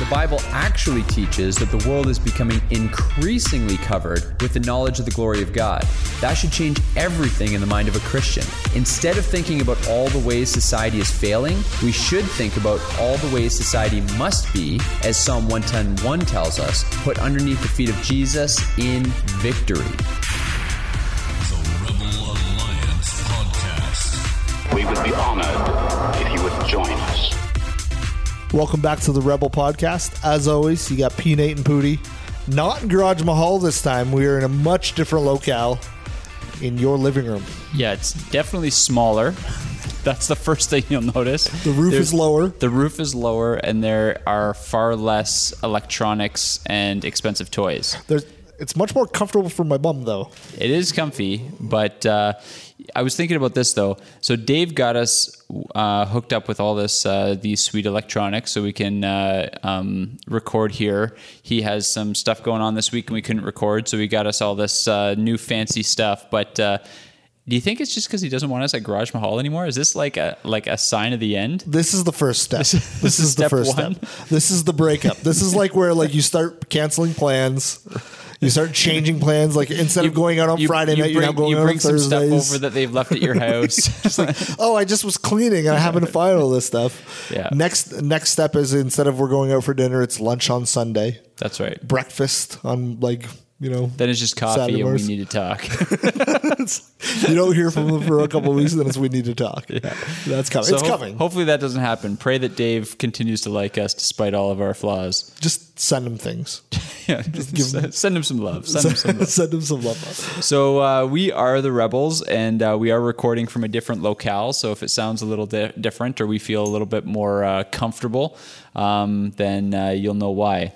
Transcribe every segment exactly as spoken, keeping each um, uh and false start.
The Bible actually teaches that the world is becoming increasingly covered with the knowledge of the glory of God. That should change everything in the mind of a Christian. Instead of thinking about all the ways society is failing, we should think about all the ways society must be, as Psalm one ten one tells us, put underneath the feet of Jesus in victory. We would be honored if you would join us. Welcome back to the Rebel Podcast. As always, you got P, Nate, and Pooty. Not in Garage Mahal this time. We are in a much different locale in your living room. Yeah, it's definitely smaller. That's the first thing you'll notice. The roof There's, is lower. The roof is lower, and there are far less electronics and expensive toys. There's, it's much more comfortable for my bum, though. It is comfy, but... Uh, I was thinking about this, though. So Dave got us uh, hooked up with all this, uh, these sweet electronics, so we can uh, um, record here. He has some stuff going on this week, and we couldn't record, so he got us all this uh, new fancy stuff. But uh, do you think it's just because he doesn't want us at Garage Mahal anymore? Is this like a like a sign of the end? This is the first step. This, this, this is step the first one. step. This is the breakup. This is like where like you start canceling plans. You start changing plans, like instead you, of going out on you, Friday night, you bring, you're now going you out on Thursdays. You bring some stuff over that they've left at your house. Just like, oh, I just was cleaning and I happened to find all this stuff. Yeah. Next next step is, instead of we're going out for dinner, it's lunch on Sunday. That's right. Breakfast on, like, you know. Then it's just coffee Saturday and Mars. We need to talk. You don't hear from them for a couple of weeks, then it's we need to talk. Yeah. That's coming. So it's ho- coming. Hopefully that doesn't happen. Pray that Dave continues to like us despite all of our flaws. Just send him things. Yeah, just give him, send him some love. Send him some love. Send him some love. So uh, we are the Rebels, and uh, we are recording from a different locale. So if it sounds a little di- different, or we feel a little bit more uh, comfortable, um, then uh, you'll know why.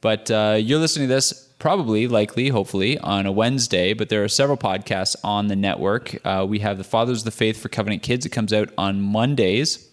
But uh, you're listening to this probably, likely, hopefully, on a Wednesday, but there are several podcasts on the network. Uh, we have the Fathers of the Faith for Covenant Kids. It comes out on Mondays.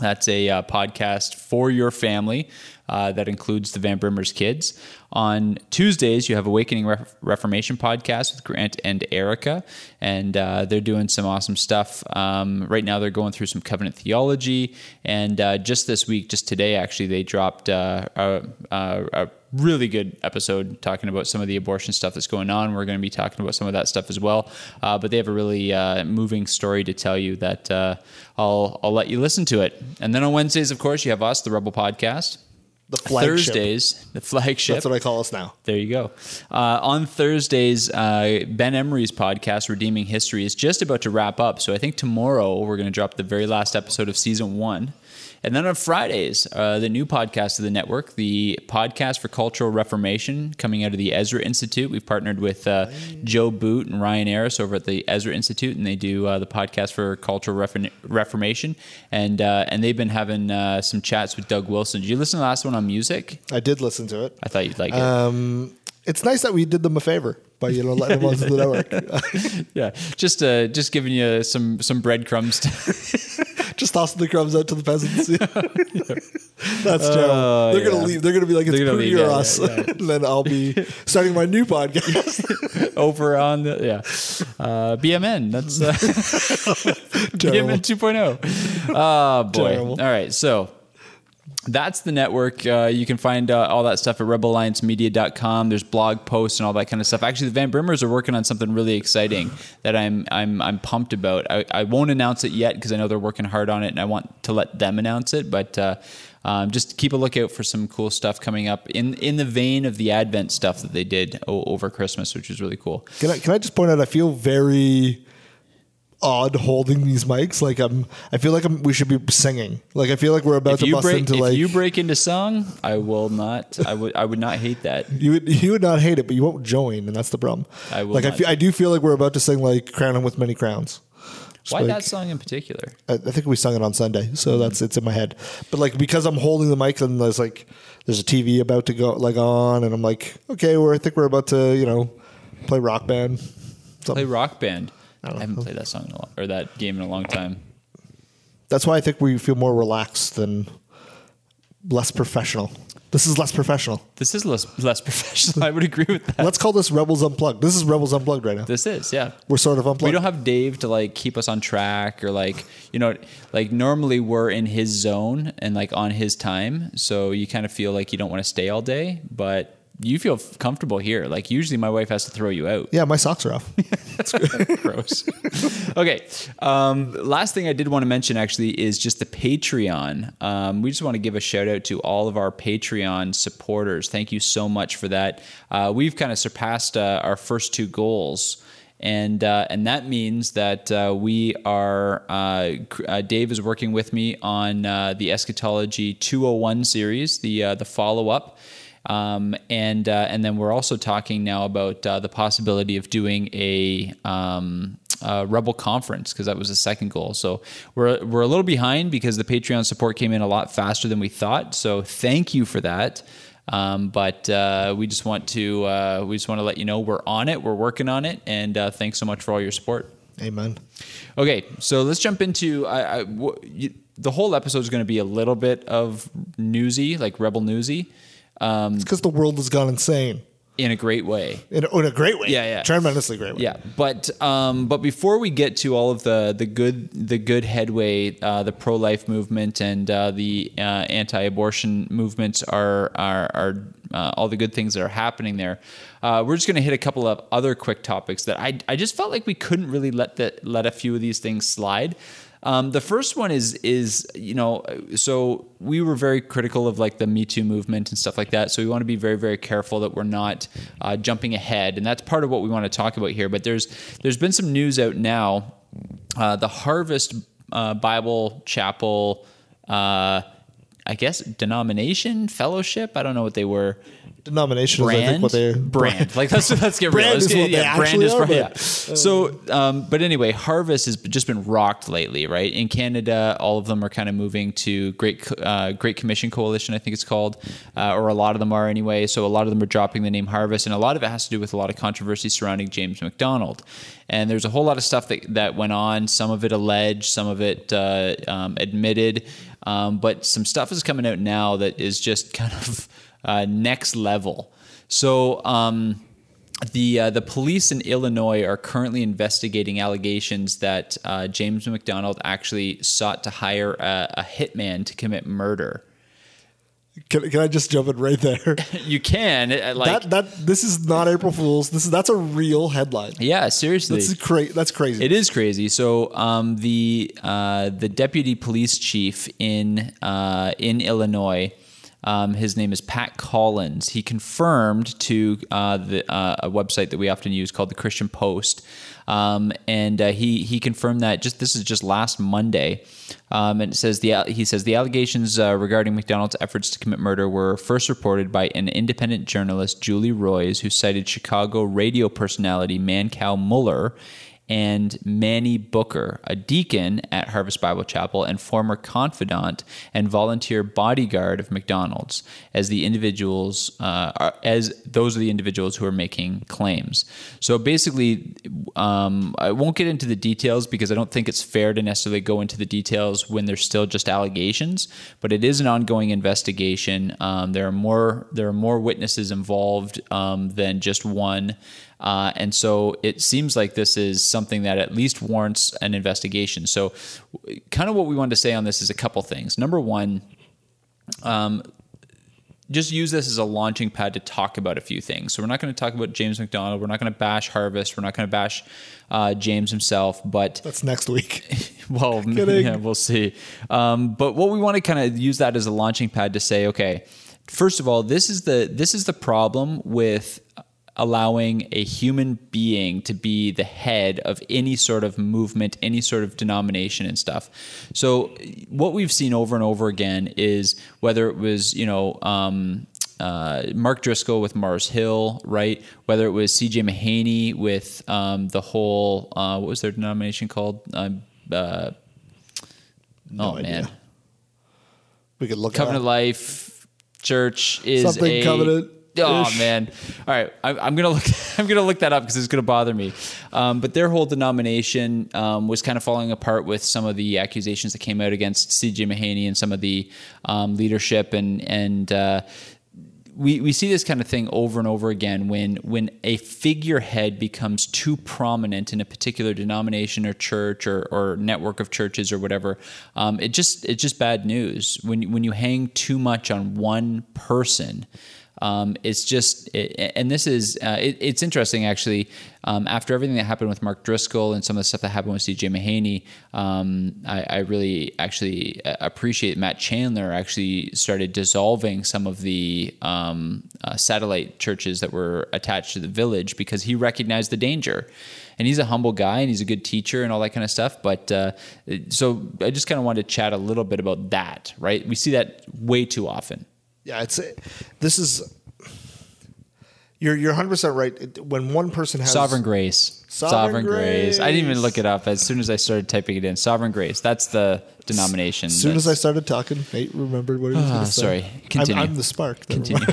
That's a uh, podcast for your family uh, that includes the Van Brimmer's kids. On Tuesdays, you have Awakening Re- Reformation podcast with Grant and Erica, and uh, they're doing some awesome stuff. Um, right now, they're going through some covenant theology, and uh, just this week, just today, actually, they dropped uh, a, a, a really good episode talking about some of the abortion stuff that's going on. We're going to be talking about some of that stuff as well, uh, but they have a really uh, moving story to tell you that uh, I'll, I'll let you listen to it. And then on Wednesdays, of course, you have us, the Rebel Podcast. The flagship. Thursdays, the flagship. That's what I call us now. There you go. Uh, on Thursdays, uh, Ben Emery's podcast, Redeeming History, is just about to wrap up. So I think tomorrow we're going to drop the very last episode of season one. And then on Fridays, uh, the new podcast of the network, the podcast for Cultural Reformation, coming out of the Ezra Institute. We've partnered with uh, Joe Boot and Ryan Harris over at the Ezra Institute, and they do uh, the podcast for Cultural Refor- Reformation. And uh, and they've been having uh, some chats with Doug Wilson. Did you listen to the last one on music? I did listen to it. I thought you'd like it. Um, it's nice that we did them a favor by, you know, letting them onto the network. Yeah, just uh, just giving you some some breadcrumbs. To- Just tossing the crumbs out to the peasants. That's terrible. Uh, They're yeah. going to leave. They're going to be like, it's Pooty or us. Yeah, yeah. And then I'll be starting my new podcast. Over on the, yeah. Uh, B M N. That's uh, B M N two point oh. Oh, boy. Terrible. All right. So. That's the network. Uh, you can find uh, all that stuff at rebel alliance media dot com. There's blog posts and all that kind of stuff. Actually, the Van Brimmers are working on something really exciting that I'm I'm I'm pumped about. I, I won't announce it yet because I know they're working hard on it, and I want to let them announce it. But uh, um, just keep a lookout for some cool stuff coming up in in the vein of the Advent stuff that they did o- over Christmas, which is really cool. Can I, can I just point out, I feel very... odd holding these mics, like I'm. I feel like I'm, we should be singing. Like I feel like we're about if to bust break, into if like. If you break into song, I will not. I would. I would not hate that. You would. You would not hate it, but you won't join, and that's the problem. I will. Like not. I, feel, I do feel like we're about to sing like "Crown Him with Many Crowns." Why like, that song in particular? I, I think we sung it on Sunday, so mm-hmm. that's it's in my head. But like because I'm holding the mic and there's like there's a T V about to go like on, and I'm like, okay, we're I think we're about to you know play Rock Band. Something. Play Rock Band. I, don't know. I haven't played that song in a long, or that game in a long time. That's why I think we feel more relaxed than less professional. This is less professional. This is less less professional. I would agree with that. Let's call this Rebels Unplugged. This is Rebels Unplugged right now. This is, yeah. We're sort of unplugged. We don't have Dave to like keep us on track or like, you know, like normally we're in his zone and like on his time. So you kind of feel like you don't want to stay all day, but you feel comfortable here. Like usually my wife has to throw you out. Yeah, my socks are off. That's gross. Okay. Um, last thing I did want to mention actually is just the Patreon. Um, we just want to give a shout out to all of our Patreon supporters. Thank you so much for that. Uh, we've kind of surpassed uh, our first two goals. And uh, and that means that uh, we are, uh, uh, Dave is working with me on uh, the Eschatology two oh one series, the uh, the follow-up. Um, and, uh, and then we're also talking now about, uh, the possibility of doing a, um, uh, Rebel conference, cause that was the second goal. So we're, we're a little behind because the Patreon support came in a lot faster than we thought. So thank you for that. Um, but, uh, we just want to, uh, we just want to let you know we're on it, we're working on it. And, uh, thanks so much for all your support. Amen. Okay. So let's jump into, I, I w- you, the whole episode is going to be a little bit of newsy, like Rebel newsy. Um, it's because the world has gone insane. In a great way. In a, in a great way. Yeah, yeah. Tremendously great way. Yeah, but um, but before we get to all of the the good the good headway, uh, the pro-life movement and uh, the uh, anti-abortion movements are are, are uh, all the good things that are happening there. Uh, we're just going to hit a couple of other quick topics that I I just felt like we couldn't really let the, let a few of these things slide. Um, the first one is, is, you know, so we were very critical of like the Me Too movement and stuff like that. So we want to be very, very careful that we're not uh, jumping ahead. And that's part of what we want to talk about here. But there's there's been some news out now. Uh, the Harvest uh, Bible Chapel, uh, I guess, denomination, fellowship. I don't know what they were. Denomination brand, is I think what they're brand. Like let's let's get brand real. Let's is get, what yeah, they brand is are, yeah. So um, but anyway, Harvest has just been rocked lately, right? In Canada, all of them are kind of moving to Great uh, Great Commission Coalition, I think it's called, uh, or a lot of them are anyway. So a lot of them are dropping the name Harvest, and a lot of it has to do with a lot of controversy surrounding James MacDonald. And there's a whole lot of stuff that that went on. Some of it alleged, some of it uh, um, admitted, um, but some stuff is coming out now that is just kind of. Uh, next level. So um, the uh, the police in Illinois are currently investigating allegations that uh, James MacDonald actually sought to hire a, a hitman to commit murder. Can, can I just jump in right there? You can. Like, that, that, this is not April Fool's. This is, that's a real headline. Yeah, seriously. That's, cra- that's crazy. It is crazy. So um, the uh, the deputy police chief in uh, in Illinois. Um, his name is Pat Collins. He confirmed to uh, the, uh, a website that we often use called the Christian Post, um, and uh, he he confirmed that just this is just last Monday, um, and it says the he says the allegations uh, regarding MacDonald's efforts to commit murder were first reported by an independent journalist, Julie Royes, who cited Chicago radio personality Mancow Muller and Manny Booker, a deacon at Harvest Bible Chapel and former confidant and volunteer bodyguard of MacDonald's, as the individuals, uh, are, as those are the individuals who are making claims. So basically, um, I won't get into the details because I don't think it's fair to necessarily go into the details when they're still just allegations. But it is an ongoing investigation. Um, there are more there are more witnesses involved um, than just one. Uh, and so it seems like this is something that at least warrants an investigation. So kind of what we wanted to say on this is a couple things. Number one, um, just use this as a launching pad to talk about a few things. So we're not going to talk about James MacDonald. We're not going to bash Harvest. We're not going to bash uh, James himself. But that's next week. Well, yeah, we'll see. Um, but what we want to kind of use that as a launching pad to say, okay, first of all, this is the this is the problem with allowing a human being to be the head of any sort of movement, any sort of denomination and stuff. So what we've seen over and over again is whether it was, you know, um, uh, Mark Driscoll with Mars Hill, right? Whether it was C J Mahaney with um, the whole, uh, what was their denomination called? Uh, Uh, no oh idea. man, we could look Covenant Life Church is something a, covenant. Oh man! All right, I, I'm gonna look. I'm gonna look that up because it's gonna bother me. Um, but their whole denomination um, was kind of falling apart with some of the accusations that came out against C J Mahaney and some of the um, leadership, and and uh, we we see this kind of thing over and over again when when a figurehead becomes too prominent in a particular denomination or church or, or network of churches or whatever. Um, it just it's just bad news when when you hang too much on one person. Um, it's just, it, and this is, uh, it, it's interesting actually, um, after everything that happened with Mark Driscoll and some of the stuff that happened with C J Mahaney, um, I, I really actually appreciate Matt Chandler actually started dissolving some of the um, uh, satellite churches that were attached to the village because he recognized the danger. And he's a humble guy and he's a good teacher and all that kind of stuff. But uh, so I just kind of wanted to chat a little bit about that, right? We see that way too often. Yeah, it's this is you're you're one hundred percent right. When one person has Sovereign Grace, Sovereign, Sovereign Grace. Grace. I didn't even look it up. As soon as I started typing it in, Sovereign Grace. That's the denomination. As soon as I started talking, Nate remembered what he was. Uh, say. Sorry, continue. I'm, I'm the spark. Continue.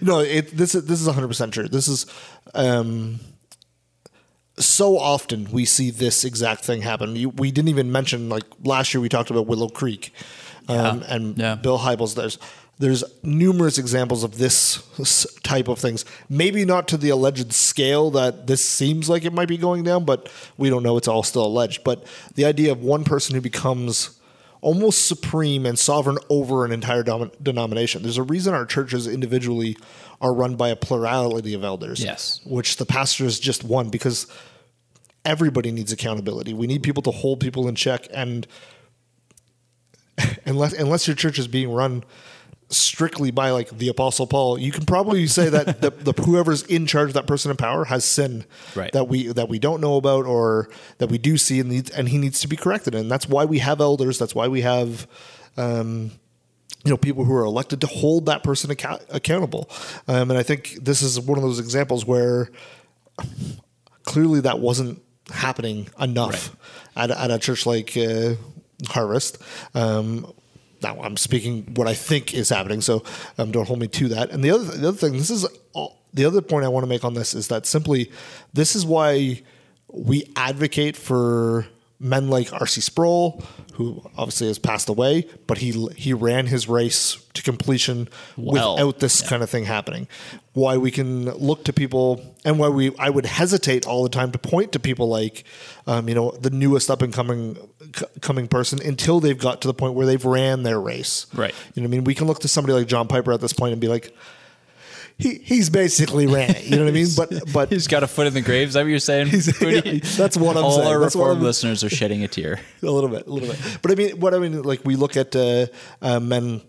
no, it, this is this is one hundred percent true. This is um, so often we see this exact thing happen. You, we didn't even mention like last year we talked about Willow Creek. Um, yeah, and yeah. Bill Hybels, there's there's numerous examples of this type of things. Maybe not to the alleged scale that this seems like it might be going down, but we don't know. It's all still alleged. But the idea of one person who becomes almost supreme and sovereign over an entire dom- denomination. There's a reason our churches individually are run by a plurality of elders, yes, which the pastor is just one, because everybody needs accountability. We need people to hold people in check, and Unless unless your church is being run strictly by like the Apostle Paul, you can probably say that the, the whoever's in charge of that person in power has sin right. that we that we don't know about or that we do see and needs, and he needs to be corrected. And that's why we have elders. That's why we have um, you know people who are elected to hold that person account- accountable. Um, and I think this is one of those examples where clearly that wasn't happening enough right. at, at a church like. Uh, Harvest. Um, now I'm speaking what I think is happening, so um, don't hold me to that. And the other, the other thing, this is all, the other point I want to make on this is that simply, this is why we advocate for men like R C Sproul, who obviously has passed away, but he he ran his race to completion well, without this yeah. kind of thing happening. Why we can look to people, and why we I would hesitate all the time to point to people like, um, you know, the newest up and coming c- coming person until they've got to the point where they've ran their race. Right. You know what I mean? We can look to somebody like John Piper at this point and be like, He he's basically ran it, you know what I mean? But but he's got a foot in the grave. Is that what you're saying? Yeah, that's what I'm All saying. All our that's Reformed listeners are shedding a tear, a little bit, a little bit. But I mean, what I mean, like we look at uh, uh, men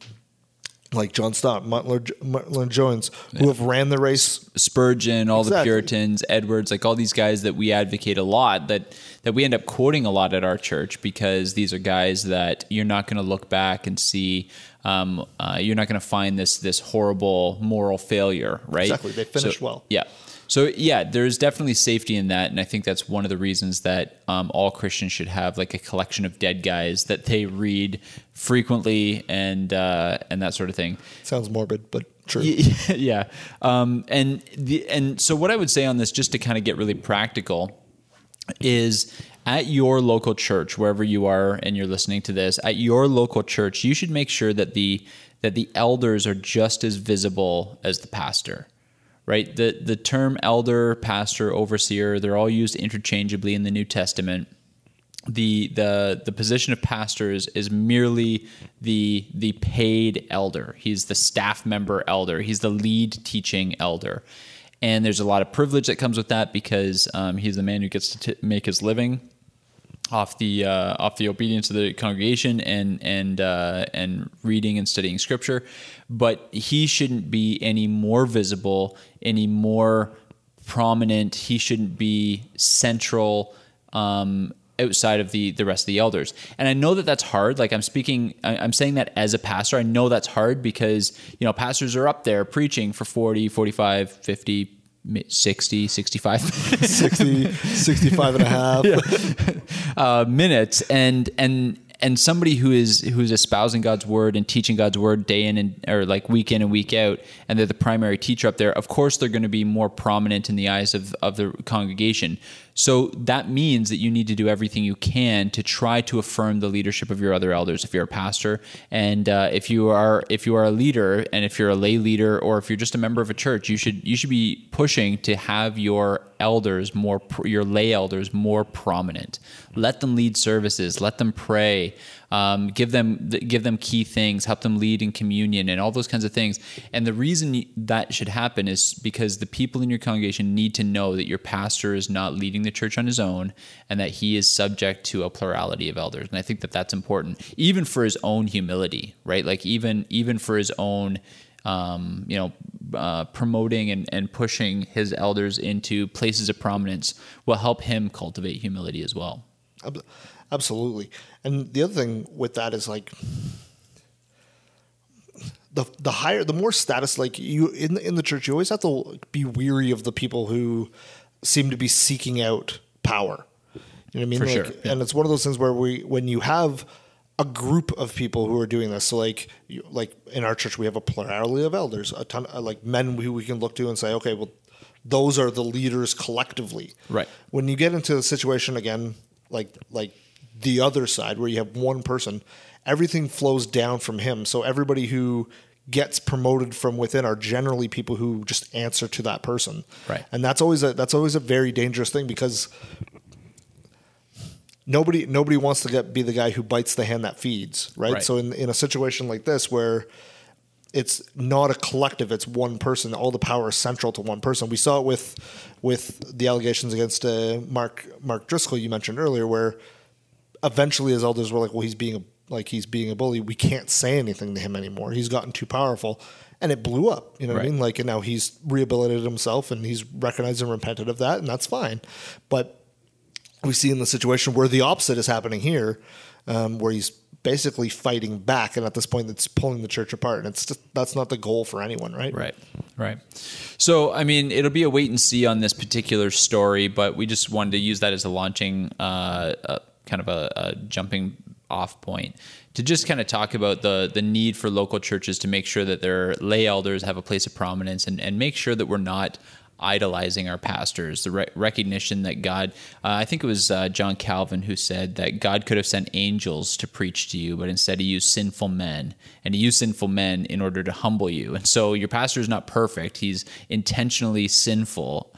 like John Stott, Martin Jones, who yeah. have ran the race. Spurgeon, all exactly. the Puritans, Edwards, like all these guys that we advocate a lot, that, that we end up quoting a lot at our church because these are guys that you're not going to look back and see, um, uh, you're not going to find this this horrible moral failure, right? Exactly, they finished so, well. Yeah. So yeah, there's definitely safety in that, and I think that's one of the reasons that um, all Christians should have like a collection of dead guys that they read frequently and uh, and that sort of thing. Sounds morbid, but true. Yeah, um, and the and so what I would say on this, just to kind of get really practical, is at your local church, wherever you are, and you're listening to this, at your local church, you should make sure that the that the elders are just as visible as the pastor. Right, the the term elder, pastor, overseer, they're all used interchangeably in the New Testament. The the the position of pastor is, is merely the the paid elder. He's the staff member elder. He's the lead teaching elder, and there's a lot of privilege that comes with that because um, he's the man who gets to t- make his living off the uh, off the obedience of the congregation and and uh, and reading and studying scripture. But he shouldn't be any more visible, any more prominent. He shouldn't be central um, outside of the, the rest of the elders. And I know that that's hard. Like I'm speaking, I'm saying that as a pastor. I know that's hard because, you know, pastors are up there preaching for forty, forty-five, fifty sixty, sixty-five sixty, sixty-five and a half yeah. uh, minutes. And, and, and somebody who is, who's espousing God's word and teaching God's word day in and, or like week in and week out, and they're the primary teacher up there, of course they're going to be more prominent in the eyes of, of the congregation. So that means that you need to do everything you can to try to affirm the leadership of your other elders. If you're a pastor, and uh, if you are if you are a leader, and if you're a lay leader, or if you're just a member of a church, you should you should be pushing to have your elders more your lay elders more prominent. Let them lead services. Let them pray. Um, give them give them key things. Help them lead in communion and all those kinds of things. And the reason that should happen is because the people in your congregation need to know that your pastor is not leading the church on his own, and that he is subject to a plurality of elders. And I think that that's important, even for his own humility, right? Like even, even for his own, um, you know, uh, promoting and, and pushing his elders into places of prominence will help him cultivate humility as well. Absolutely. And the other thing with that is like the, the higher, the more status, like you in the, in the church, you always have to be weary of the people who seem to be seeking out power. You know what I mean? For like, sure. Yeah. And it's one of those things where we, when you have a group of people who are doing this, so like, you, like in our church, we have a plurality of elders, a ton of like men who we can look to and say, okay, well, those are the leaders collectively. Right. When you get into a situation again, like, like the other side where you have one person, everything flows down from him. So everybody who gets promoted from within are generally people who just answer to that person. Right. And that's always a, that's always a very dangerous thing, because nobody, nobody wants to get, be the guy who bites the hand that feeds. Right. Right. So in, in a situation like this, where it's not a collective, it's one person, all the power is central to one person. We saw it with, with the allegations against uh, Mark, Mark Driscoll, you mentioned earlier, where eventually his elders were like, well, he's being a, like he's being a bully. We can't say anything to him anymore. He's gotten too powerful, and it blew up. You know what right. I mean? Like, and now he's rehabilitated himself, and he's recognized and repented of that, and that's fine. But we see in the situation where the opposite is happening here, um, where he's basically fighting back. And at this point, it's pulling the church apart, and it's just, that's not the goal for anyone. Right. Right. Right. So, I mean, it'll be a wait and see on this particular story, but we just wanted to use that as a launching, uh, uh kind of a, a jumping off point to just kind of talk about the the need for local churches to make sure that their lay elders have a place of prominence, and, and make sure that we're not idolizing our pastors. The re- recognition that God, uh, I think it was uh, John Calvin who said that God could have sent angels to preach to you, but instead he used sinful men, and he used sinful men in order to humble you. And so your pastor is not perfect. He's intentionally sinful.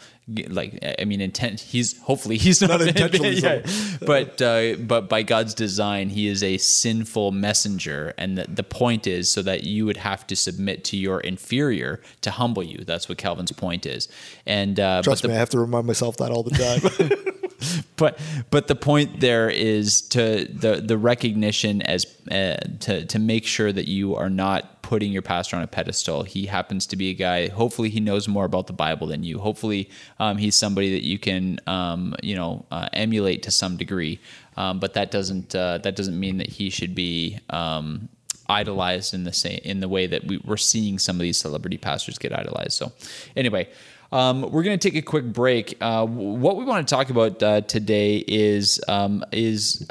Like, I mean, intent, he's hopefully he's not, not intentionally, yeah. but, uh, but by God's design, he is a sinful messenger. And the, the point is so that you would have to submit to your inferior to humble you. That's what Calvin's point is. And, uh, trust but the, me, I have to remind myself that all the time, but, but the point there is to the, the recognition as, uh, to, to make sure that you are not putting your pastor on a pedestal. He happens to be a guy, hopefully he knows more about the Bible than you. Hopefully um, he's somebody that you can, um, you know, uh, emulate to some degree. Um, but that doesn't, uh, that doesn't mean that he should be um, idolized in the same, in the way that we, we're seeing some of these celebrity pastors get idolized. So anyway, Um, we're going to take a quick break. Uh, what we want to talk about uh, today is, um, is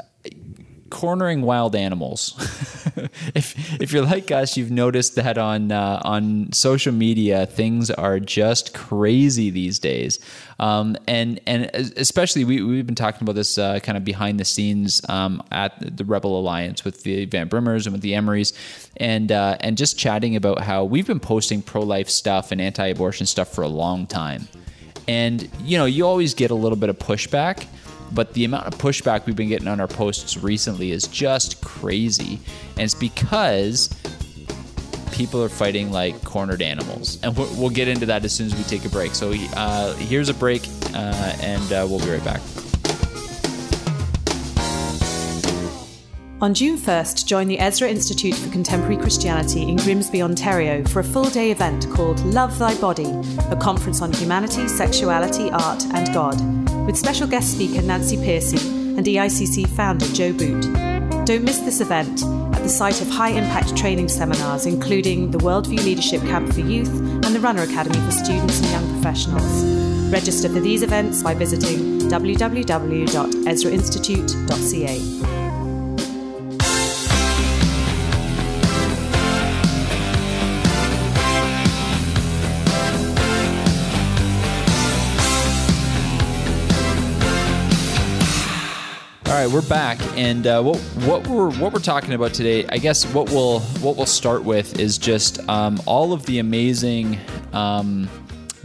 cornering wild animals. if, if you're like us, you've noticed that on, uh, on social media, things are just crazy these days. Um, and, and especially we, we've been talking about this, uh, kind of behind the scenes, um, at the Rebel Alliance with the Van Brimmers and with the Emerys, and, uh, and just chatting about how we've been posting pro-life stuff and anti-abortion stuff for a long time. And, you know, you always get a little bit of pushback, but the amount of pushback we've been getting on our posts recently is just crazy. And it's because people are fighting like cornered animals. And we'll get into that as soon as we take a break. So uh, here's a break, uh, and uh, we'll be right back. On June first, join the Ezra Institute for Contemporary Christianity in Grimsby, Ontario for a full-day event called Love Thy Body, a conference on humanity, sexuality, art, and God, with special guest speaker Nancy Piercy and E I C C founder Joe Boot. Don't miss this event. At the site of high-impact training seminars, including the Worldview Leadership Camp for Youth and the Runner Academy for students and young professionals. Register for these events by visiting w w w dot ezra institute dot c a. All right, we're back, and uh, what, what we're what we're talking about today, I guess what we'll what we'll start with is just um, all of the amazing um,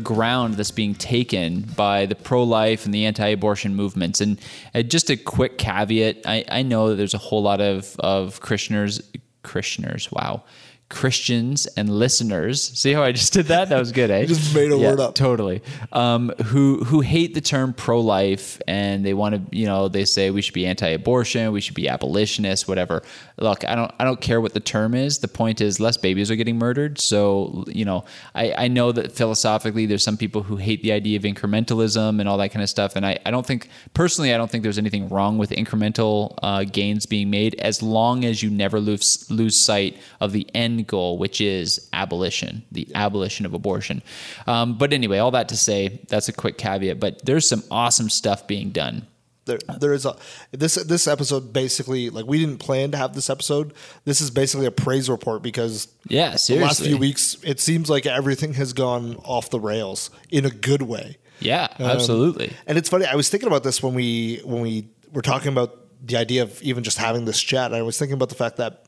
ground that's being taken by the pro-life and the anti-abortion movements. And uh, just a quick caveat: I, I know that there's a whole lot of of Christianers, Christianers, wow, Christians and listeners. See how I just did that? That was good, eh? You just made a yeah, word up. Totally. Um, who who hate the term pro-life, and they want to, you know, they say we should be anti-abortion, we should be abolitionists, whatever. Look, I don't I don't care what the term is. The point is less babies are getting murdered. So, you know, I, I know that philosophically there's some people who hate the idea of incrementalism and all that kind of stuff. And I, I don't think, personally, I don't think there's anything wrong with incremental uh, gains being made as long as you never lose, lose sight of the end goal, which is abolition, the abolition of abortion. Um, but anyway, all that to say, that's a quick caveat, but there's some awesome stuff being done. There, there is a, this, this episode basically, like, we didn't plan to have this episode. This is basically a praise report because yeah, seriously. The last few weeks, it seems like everything has gone off the rails in a good way. Yeah, um, absolutely. And it's funny. I was thinking about this when we, when we were talking about the idea of even just having this chat. I was thinking about the fact that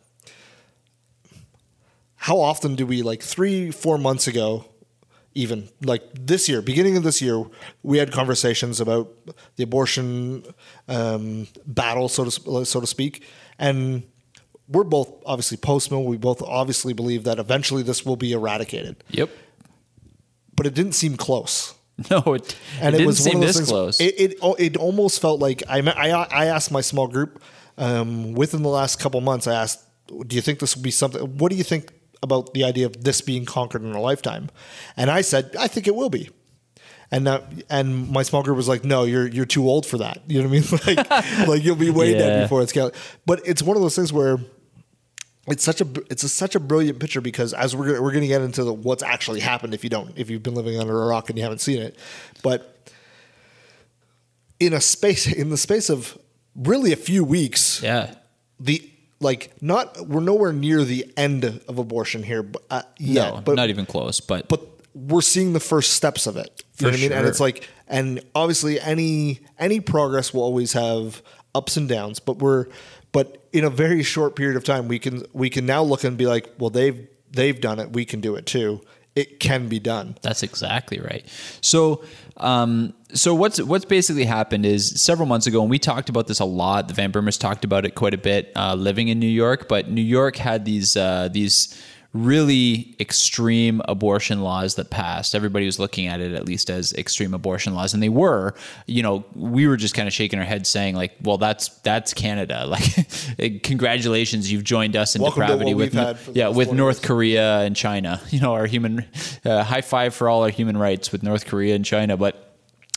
how often do we, like three, four months ago, even like this year, beginning of this year, we had conversations about the abortion um, battle, so to, so to speak. And we're both obviously post-mill. We both obviously believe that eventually this will be eradicated. Yep. But it didn't seem close. No, it, and it, it didn't was seem one of those this things, close. It, it it almost felt like I I, I asked my small group um, within the last couple months, I asked, do you think this will be something? What do you think about the idea of this being conquered in a lifetime? And I said, I think it will be. And that, and my small group was like, no, you're you're too old for that. You know what I mean? Like, like you'll be way yeah. dead before it's cal- But it's one of those things where it's such a it's a, such a brilliant picture, because as we're we're going to get into the, what's actually happened if you don't if you've been living under a rock and you haven't seen it. But in a space in the space of really a few weeks, yeah, the Like not, we're nowhere near the end of abortion here, but uh, yet, no, but, not even close. But but we're seeing the first steps of it. You know what I mean? And it's like, and obviously any any progress will always have ups and downs. But we're, but in a very short period of time, we can we can now look and be like, well, they've they've done it, we can do it too. It can be done. That's exactly right. So, um, so what's what's basically happened is several months ago, and we talked about this a lot. The Van Brimmers talked about it quite a bit, uh, living in New York, but New York had these uh, these really extreme abortion laws that passed. Everybody was looking at it at least as extreme abortion laws, and they were. You know, we were just kind of shaking our heads, saying like, "Well, that's that's Canada. Like, congratulations, you've joined us in Welcome depravity with yeah, with North years. Korea and China. You know, our human uh, high five for all our human rights with North Korea and China." But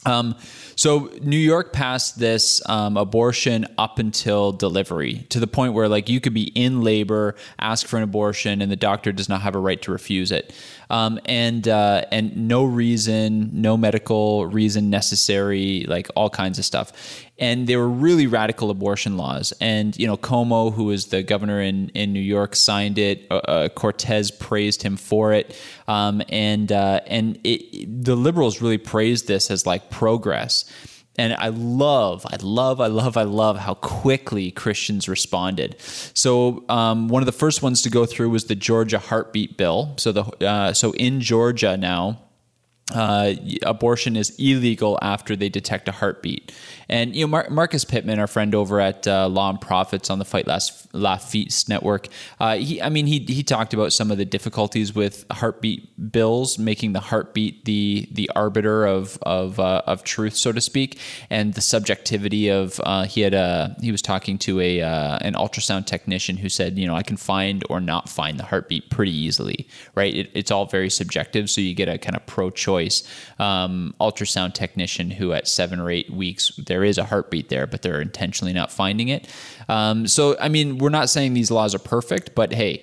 um, so New York passed this um, abortion up until delivery, to the point where like you could be in labor, ask for an abortion, and the doctor does not have a right to refuse it. Um, and uh, and no reason, no medical reason necessary, like all kinds of stuff. And they were really radical abortion laws. And, you know, Cuomo, who was the governor in, in New York, signed it. Uh, uh, Cortez praised him for it. Um, and uh, and it, the liberals really praised this as like progress. And I love, I love, I love, I love how quickly Christians responded. So um, one of the first ones to go through was the Georgia heartbeat bill. So the uh, so in Georgia now, uh, abortion is illegal after they detect a heartbeat. And you know, Mar- Marcus Pittman, our friend over at uh, Law and Prophets on the Fight Last Lafitte's network, uh, he, I mean, he he talked about some of the difficulties with heartbeat bills, making the heartbeat the the arbiter of of uh, of truth, so to speak, and the subjectivity of uh, he had a he was talking to a uh, an ultrasound technician who said, you know, I can find or not find the heartbeat pretty easily, right? It, it's all very subjective, so you get a kind of pro-choice choice um, ultrasound technician who at seven or eight weeks, there is a heartbeat there, but they're intentionally not finding it. Um, so, I mean, we're not saying these laws are perfect, but hey,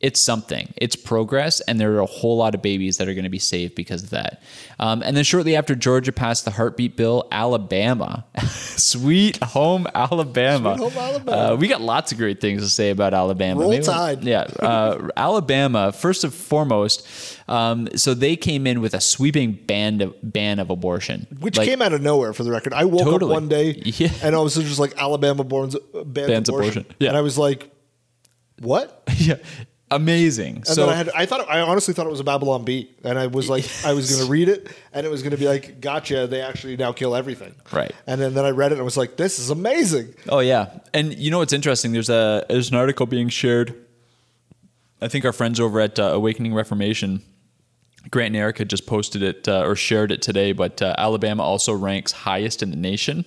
it's something. It's progress, and there are a whole lot of babies that are going to be saved because of that. Um, and then shortly after Georgia passed the heartbeat bill, Alabama, sweet home Alabama. Sweet home Alabama. Uh, we got lots of great things to say about Alabama. Roll Maybe Tide. We'll, yeah, uh, Alabama. First and foremost, um, so they came in with a sweeping ban of, ban of abortion, which like, came out of nowhere. For the record, I woke totally. up one day yeah. and I was just like, Alabama bans, bans abortion, abortion. Yeah. And I was like, what? yeah. Amazing. And so then I had, I thought, I honestly thought it was a Babylon Bee, and I was like, yes. I was going to read it, and it was going to be like, gotcha, they actually now kill everything. Right. And then, then I read it, and I was like, this is amazing. Oh yeah. And you know what's interesting? There's a there's an article being shared. I think our friends over at uh, Awakening Reformation, Grant and Erica, just posted it uh, or shared it today. But uh, Alabama also ranks highest in the nation.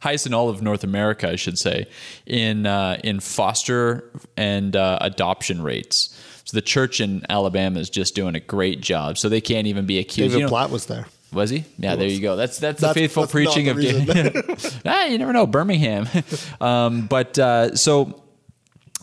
Highest in all of North America, I should say, in uh, in foster and uh, adoption rates. So the church in Alabama is just doing a great job. So they can't even be accused. David you know, Platt was there. Was he? Yeah, he there was. you go. That's that's, that's the faithful that's preaching of David. ah, you never know, Birmingham. um, but uh, so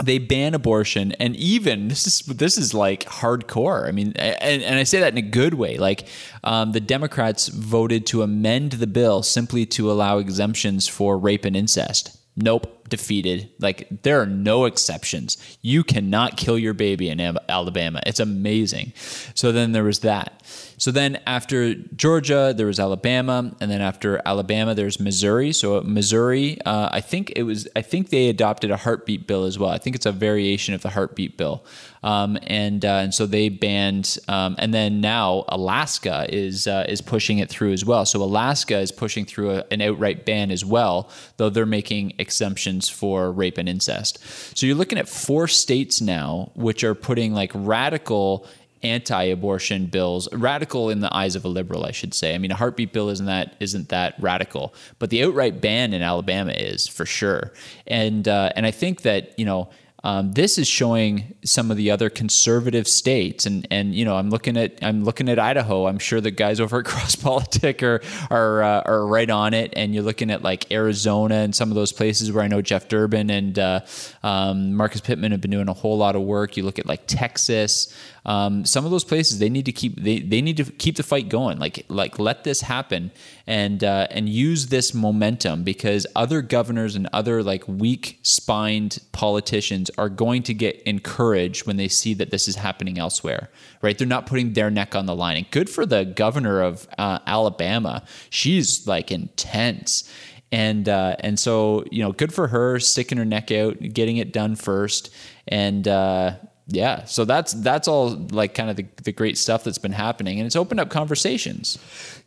they ban abortion, and even this is this is like hardcore. I mean, and, and I say that in a good way. Like um, the Democrats voted to amend the bill simply to allow exemptions for rape and incest. Nope, defeated. Like there are no exceptions. You cannot kill your baby in Alabama. It's amazing. So then there was that. So then after Georgia, there was Alabama, and then after Alabama, there's Missouri. So Missouri, uh, I think it was. I think they adopted a heartbeat bill as well. I think it's a variation of the heartbeat bill, um, and uh, and so they banned. Um, and then now Alaska is uh, is pushing it through as well. So Alaska is pushing through a, an outright ban as well, though they're making exemptions for rape and incest. So you're looking at four states now, which are putting like radical anti-abortion bills, radical in the eyes of a liberal, I should say. I mean, a heartbeat bill isn't that isn't that radical, but the outright ban in Alabama is for sure. And uh, and I think that you know um, this is showing some of the other conservative states. And and you know I'm looking at I'm looking at Idaho. I'm sure the guys over at Cross Politic are are uh, are right on it. And you're looking at like Arizona and some of those places where I know Jeff Durbin and uh, um, Marcus Pittman have been doing a whole lot of work. You look at like Texas. Um, some of those places they need to keep they, they need to keep the fight going. Like like let this happen and uh, and use this momentum, because other governors and other like weak spined politicians are going to get encouraged when they see that this is happening elsewhere. Right? They're not putting their neck on the line. And good for the governor of uh, Alabama. She's like intense. And uh, and so you know, good for her sticking her neck out, getting it done first, and. Uh, Yeah, so that's that's all like kind of the, the great stuff that's been happening, and it's opened up conversations.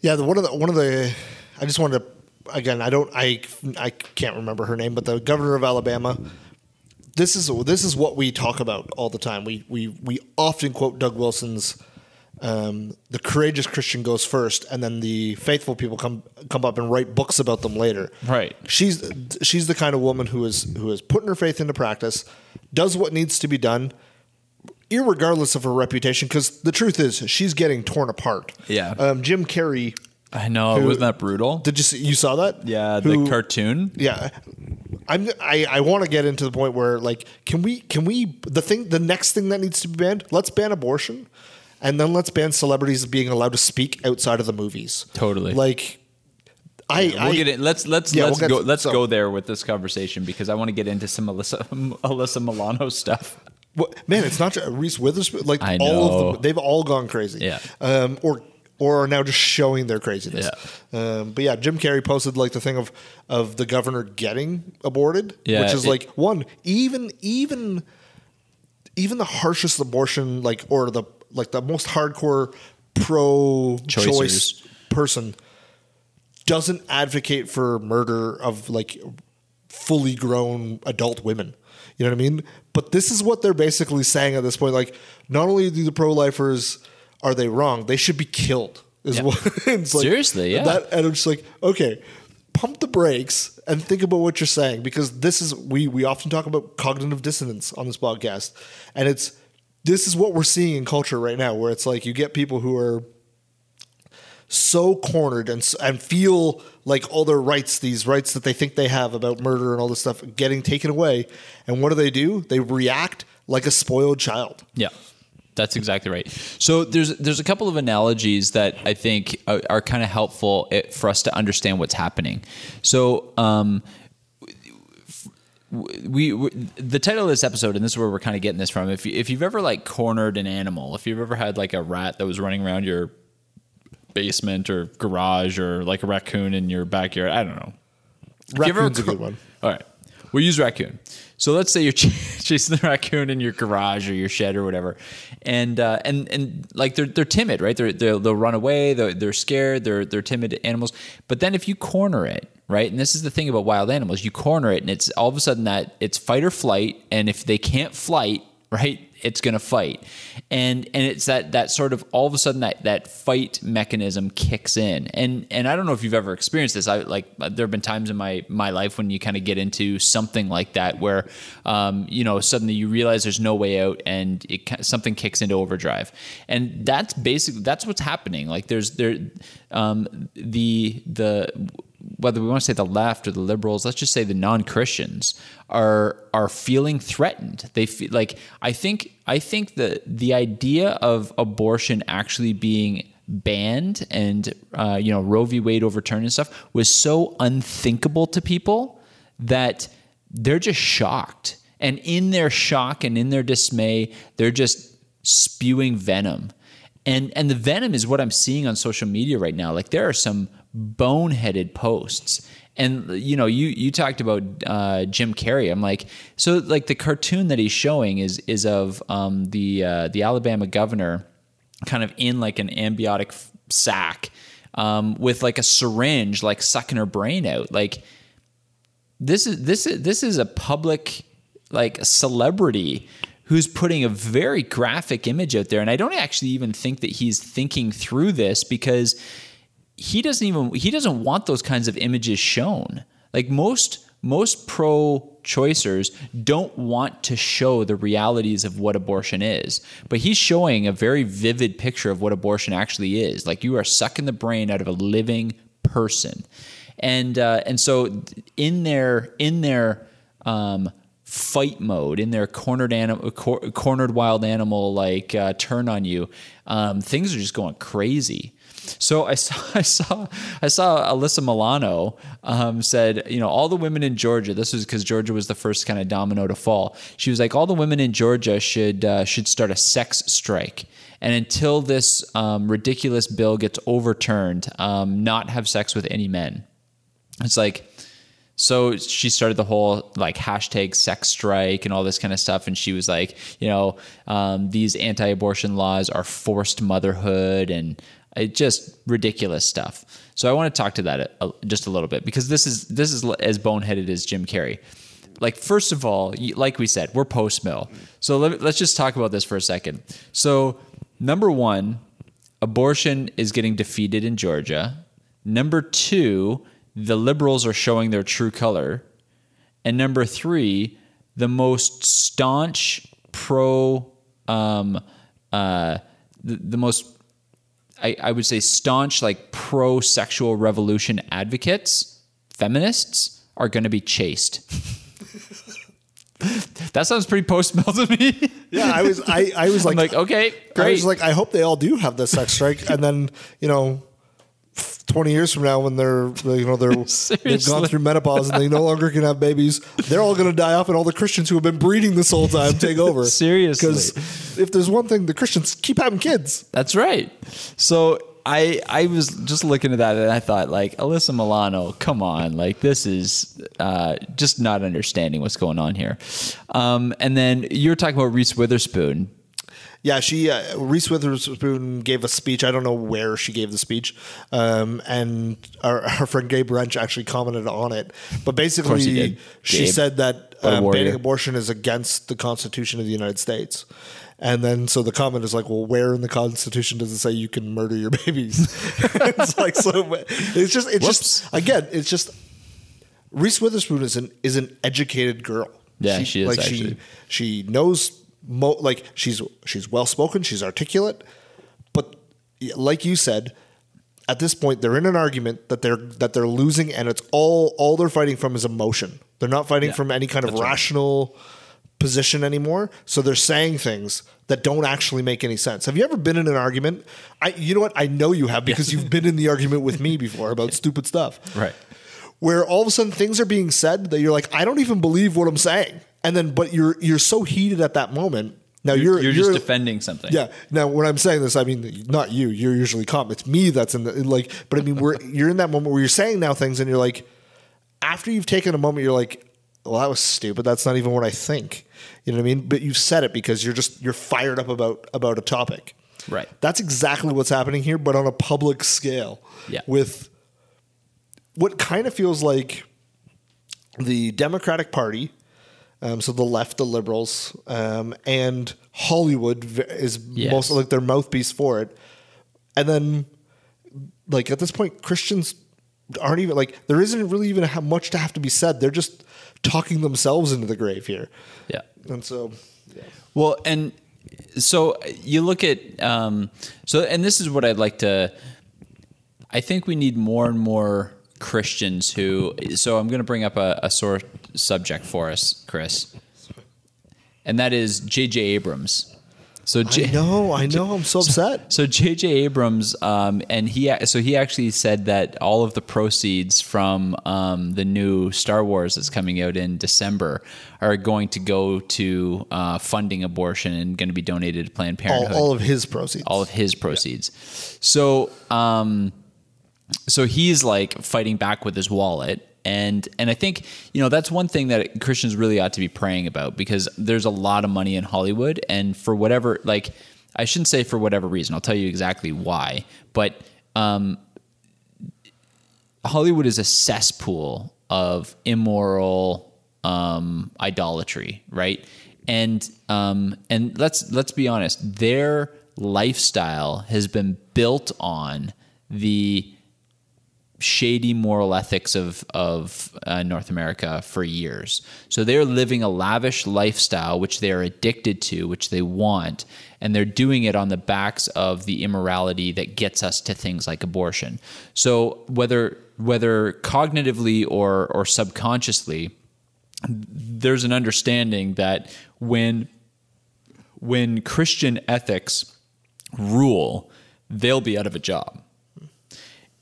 Yeah, the, one of the one of the I just wanted to again I don't I I can't remember her name, but the governor of Alabama. This is this is what we talk about all the time. We we we often quote Doug Wilson's um, "The courageous Christian goes first, and then the faithful people come come up and write books about them later." Right. She's she's the kind of woman who is who is putting her faith into practice, does what needs to be done. Irregardless of her reputation, because the truth is she's getting torn apart. Yeah, um, Jim Carrey. I know. Who, wasn't that brutal? Did you see, you saw that? Yeah, who, the cartoon. Yeah, I'm, I I want to get into the point where like, can we can we the thing the next thing that needs to be banned? Let's ban abortion, and then let's ban celebrities being allowed to speak outside of the movies. Totally. Like. I, yeah, we'll I get it. Let's let's yeah, let's we'll go to, let's so. go there with this conversation, because I want to get into some Alyssa Alyssa Milano stuff. Well, man, it's not just Reese Witherspoon. Like I all know. of them, they've all gone crazy. Yeah, um, or or are now just showing their craziness. Yeah. Um, but yeah, Jim Carrey posted like the thing of of the governor getting aborted, yeah, which is it, like one even even even the harshest abortion, like or the like the most hardcore pro-choice person. Doesn't advocate for murder of like fully grown adult women. You know what I mean? But this is what they're basically saying at this point. Like, not only do the pro-lifers, are they wrong? They should be killed. Is yeah. what it's like, Seriously, yeah. That, and I'm just like, okay, pump the brakes and think about what you're saying. Because this is, we, we often talk about cognitive dissonance on this podcast. And it's, this is what we're seeing in culture right now, where it's like you get people who are so cornered and and feel like all their rights, these rights that they think they have about murder and all this stuff, getting taken away. And what do they do? They react like a spoiled child. Yeah. That's exactly right. So there's there's a couple of analogies that I think are, are kind of helpful it, for us to understand what's happening. So um, we, we the title of this episode, and this is where we're kind of getting this from. If you, if you've ever like cornered an animal, if you've ever had like a rat that was running around your basement or garage, or like a raccoon in your backyard, I don't know. Raccoon's ever, a good one. All right, we'll use raccoon. So let's say you're ch- chasing the raccoon in your garage or your shed or whatever, and uh, and and like they're they're timid, right? They're, they're they'll run away. They're they're scared. They're they're timid animals. But then if you corner it, right? And this is the thing about wild animals: you corner it, and it's all of a sudden that it's fight or flight. And if they can't flight, right, it's going to fight. And and it's that that sort of all of a sudden that that fight mechanism kicks in. And and I don't know if you've ever experienced this. I like there have been times in my my life when you kind of get into something like that where um you know suddenly you realize there's no way out and it something kicks into overdrive. And that's basically that's what's happening. Like there's there um the the whether we want to say the left or the liberals, let's just say the non-Christians are are feeling threatened. They feel like I think I think the the idea of abortion actually being banned and uh, you know Roe v. Wade overturned and stuff was so unthinkable to people that they're just shocked, and in their shock and in their dismay, they're just spewing venom, and and the venom is what I'm seeing on social media right now. Like there are some boneheaded posts. And, you know, you, you talked about, uh, Jim Carrey. I'm like, so like the cartoon that he's showing is, is of, um, the, uh, the Alabama governor kind of in like an amniotic sack, um, with like a syringe, like sucking her brain out. Like this is, this is, this is a public, like celebrity who's putting a very graphic image out there. And I don't actually even think that he's thinking through this, because He doesn't even he doesn't want those kinds of images shown. Like most most pro-choicers don't want to show the realities of what abortion is. But he's showing a very vivid picture of what abortion actually is. Like you are sucking the brain out of a living person, and uh, and so in their in their um, fight mode, in their cornered animal cor- cornered wild animal like uh, turn on you, um, things are just going crazy. So I saw, I saw, I saw Alyssa Milano um, said, you know, all the women in Georgia. This was because Georgia was the first kind of domino to fall. She was like, all the women in Georgia should uh, should start a sex strike, and until this um, ridiculous bill gets overturned, um, not have sex with any men. It's like, so she started the whole like hashtag sex strike and all this kind of stuff. And she was like, you know, um, these anti-abortion laws are forced motherhood and. It's just ridiculous stuff. So I want to talk to that just a little bit, because this is this is as boneheaded as Jim Carrey. Like, first of all, like we said, we're post-mill. So let, let's just talk about this for a second. So number one, abortion is getting defeated in Georgia. Number two, the liberals are showing their true color. And number three, the most staunch pro, um, uh, the, the most... I, I would say staunch, like pro-sexual revolution advocates, feminists, are going to be chased. That sounds pretty post-mill to me. Yeah, I was, I, I was like, I'm like, okay, great. I was like, I hope they all do have the sex strike, and then you know, twenty years from now, when they're you know they're they've gone through menopause and they no longer can have babies, they're all going to die off, and all the Christians who have been breeding this whole time take over. Seriously, because if there's one thing, the Christians keep having kids. That's right. So I I was just looking at that and I thought, like, Alyssa Milano, come on, like this is uh, just not understanding what's going on here. Um, and then you were talking about Reese Witherspoon. Yeah, she uh, Reese Witherspoon gave a speech. I don't know where she gave the speech, um, and our, our friend Gabe Wrench actually commented on it. But basically, she Gabe, said that um, banning abortion is against the Constitution of the United States. And then, so the comment is like, well, where in the Constitution does it say you can murder your babies? It's like, so it's just, it's Whoops. just again, it's just Reese Witherspoon is an is an educated girl. Yeah, she, she is like actually. she she knows. Mo- like she's she's well spoken, she's articulate, but like you said, at this point, they're in an argument that they're that they're losing, and it's all all they're fighting from is emotion. They're not fighting yeah, from any kind of rational right. position anymore. So they're saying things that don't actually make any sense. Have you ever been in an argument? I, you know what? I know you have, because yeah. you've been in the argument with me before about stupid stuff. Right. Where all of a sudden things are being said that you're like, I don't even believe what I'm saying. And then, but you're you're so heated at that moment. Now you're, you're, you're just you're, defending something. Yeah. Now when I'm saying this, I mean, not you, you're usually calm. It's me that's in the, like, but I mean, we're, you're in that moment where you're saying now things and you're like, after you've taken a moment, you're like, well, that was stupid. That's not even what I think. You know what I mean? But you've said it because you're just, you're fired up about, about a topic. Right. That's exactly what's happening here, but on a public scale yeah. with what kind of feels like the Democratic Party. Um, so the left, the liberals, um, and Hollywood is yes. mostly like their mouthpiece for it. And then, like, at this point, Christians aren't even like, there isn't really even much to have to be said. They're just talking themselves into the grave here. Yeah. And so, yeah. Well, and so you look at, um, so, and this is what I'd like to, I think we need more and more Christians who, so I'm going to bring up a, a sore subject for us, Chris, and that is J J Abrams. So J- I know, I know, I'm so upset. So J J Abrams, um, and he, so he actually said that all of the proceeds from um, the new Star Wars that's coming out in December are going to go to uh, funding abortion and going to be donated to Planned Parenthood. All, all of his proceeds. All of his proceeds. Yeah. So, um, so he's like fighting back with his wallet. And and I think, you know, that's one thing that Christians really ought to be praying about, because there's a lot of money in Hollywood, and for whatever, like, I shouldn't say for whatever reason, I'll tell you exactly why, but um, Hollywood is a cesspool of immoral um, idolatry, right? And um, and let's let's be honest, their lifestyle has been built on the shady moral ethics of of uh, North America for years. So they're living a lavish lifestyle, which they're addicted to, which they want, and they're doing it on the backs of the immorality that gets us to things like abortion. So whether whether cognitively or or subconsciously, there's an understanding that when when Christian ethics rule, they'll be out of a job.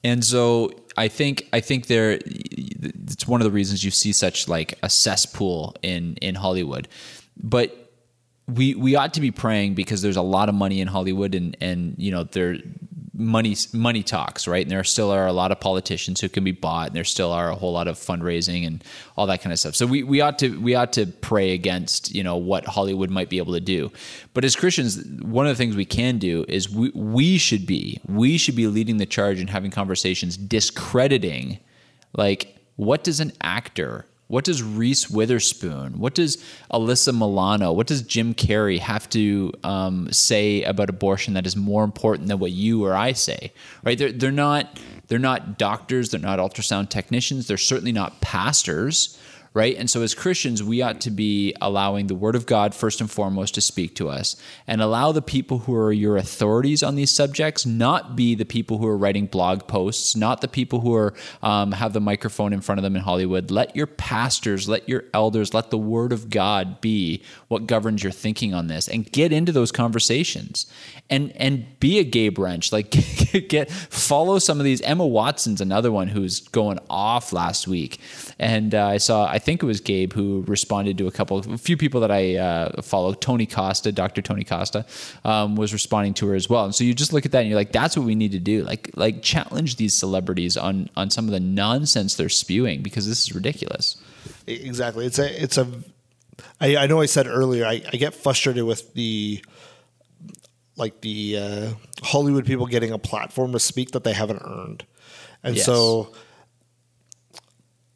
And so I think I think there, it's one of the reasons you see such like a cesspool in, in Hollywood. But we we ought to be praying, because there's a lot of money in Hollywood, and and you know there money money talks, right? And there still are a lot of politicians who can be bought, and there still are a whole lot of fundraising and all that kind of stuff. So we, we ought to we ought to pray against, you know, what Hollywood might be able to do. But as Christians, one of the things we can do is we we should be we should be leading the charge and having conversations discrediting, like, what does an actor, what does Reese Witherspoon, what does Alyssa Milano, what does Jim Carrey have to um, say about abortion that is more important than what you or I say? Right? They're, they're not they're not doctors. They're not ultrasound technicians. They're certainly not pastors. Right? And so as Christians, we ought to be allowing the Word of God first and foremost to speak to us, and allow the people who are your authorities on these subjects not be the people who are writing blog posts, not the people who are um, have the microphone in front of them in Hollywood. Let your pastors, let your elders, let the Word of God be what governs your thinking on this, and get into those conversations, and and be a Gabe Wrench. Like get follow some of these. Emma Watson's another one who's going off last week, and uh, I saw I. I think it was Gabe who responded to a couple, a few people that I uh, follow. Tony Costa, Doctor Tony Costa, um, was responding to her as well. And so you just look at that and you're like, that's what we need to do. Like, like challenge these celebrities on on some of the nonsense they're spewing, because this is ridiculous. Exactly. It's a. It's a. I, I know I said earlier. I, I get frustrated with the, like the uh, Hollywood people getting a platform to speak that they haven't earned, and yes. so.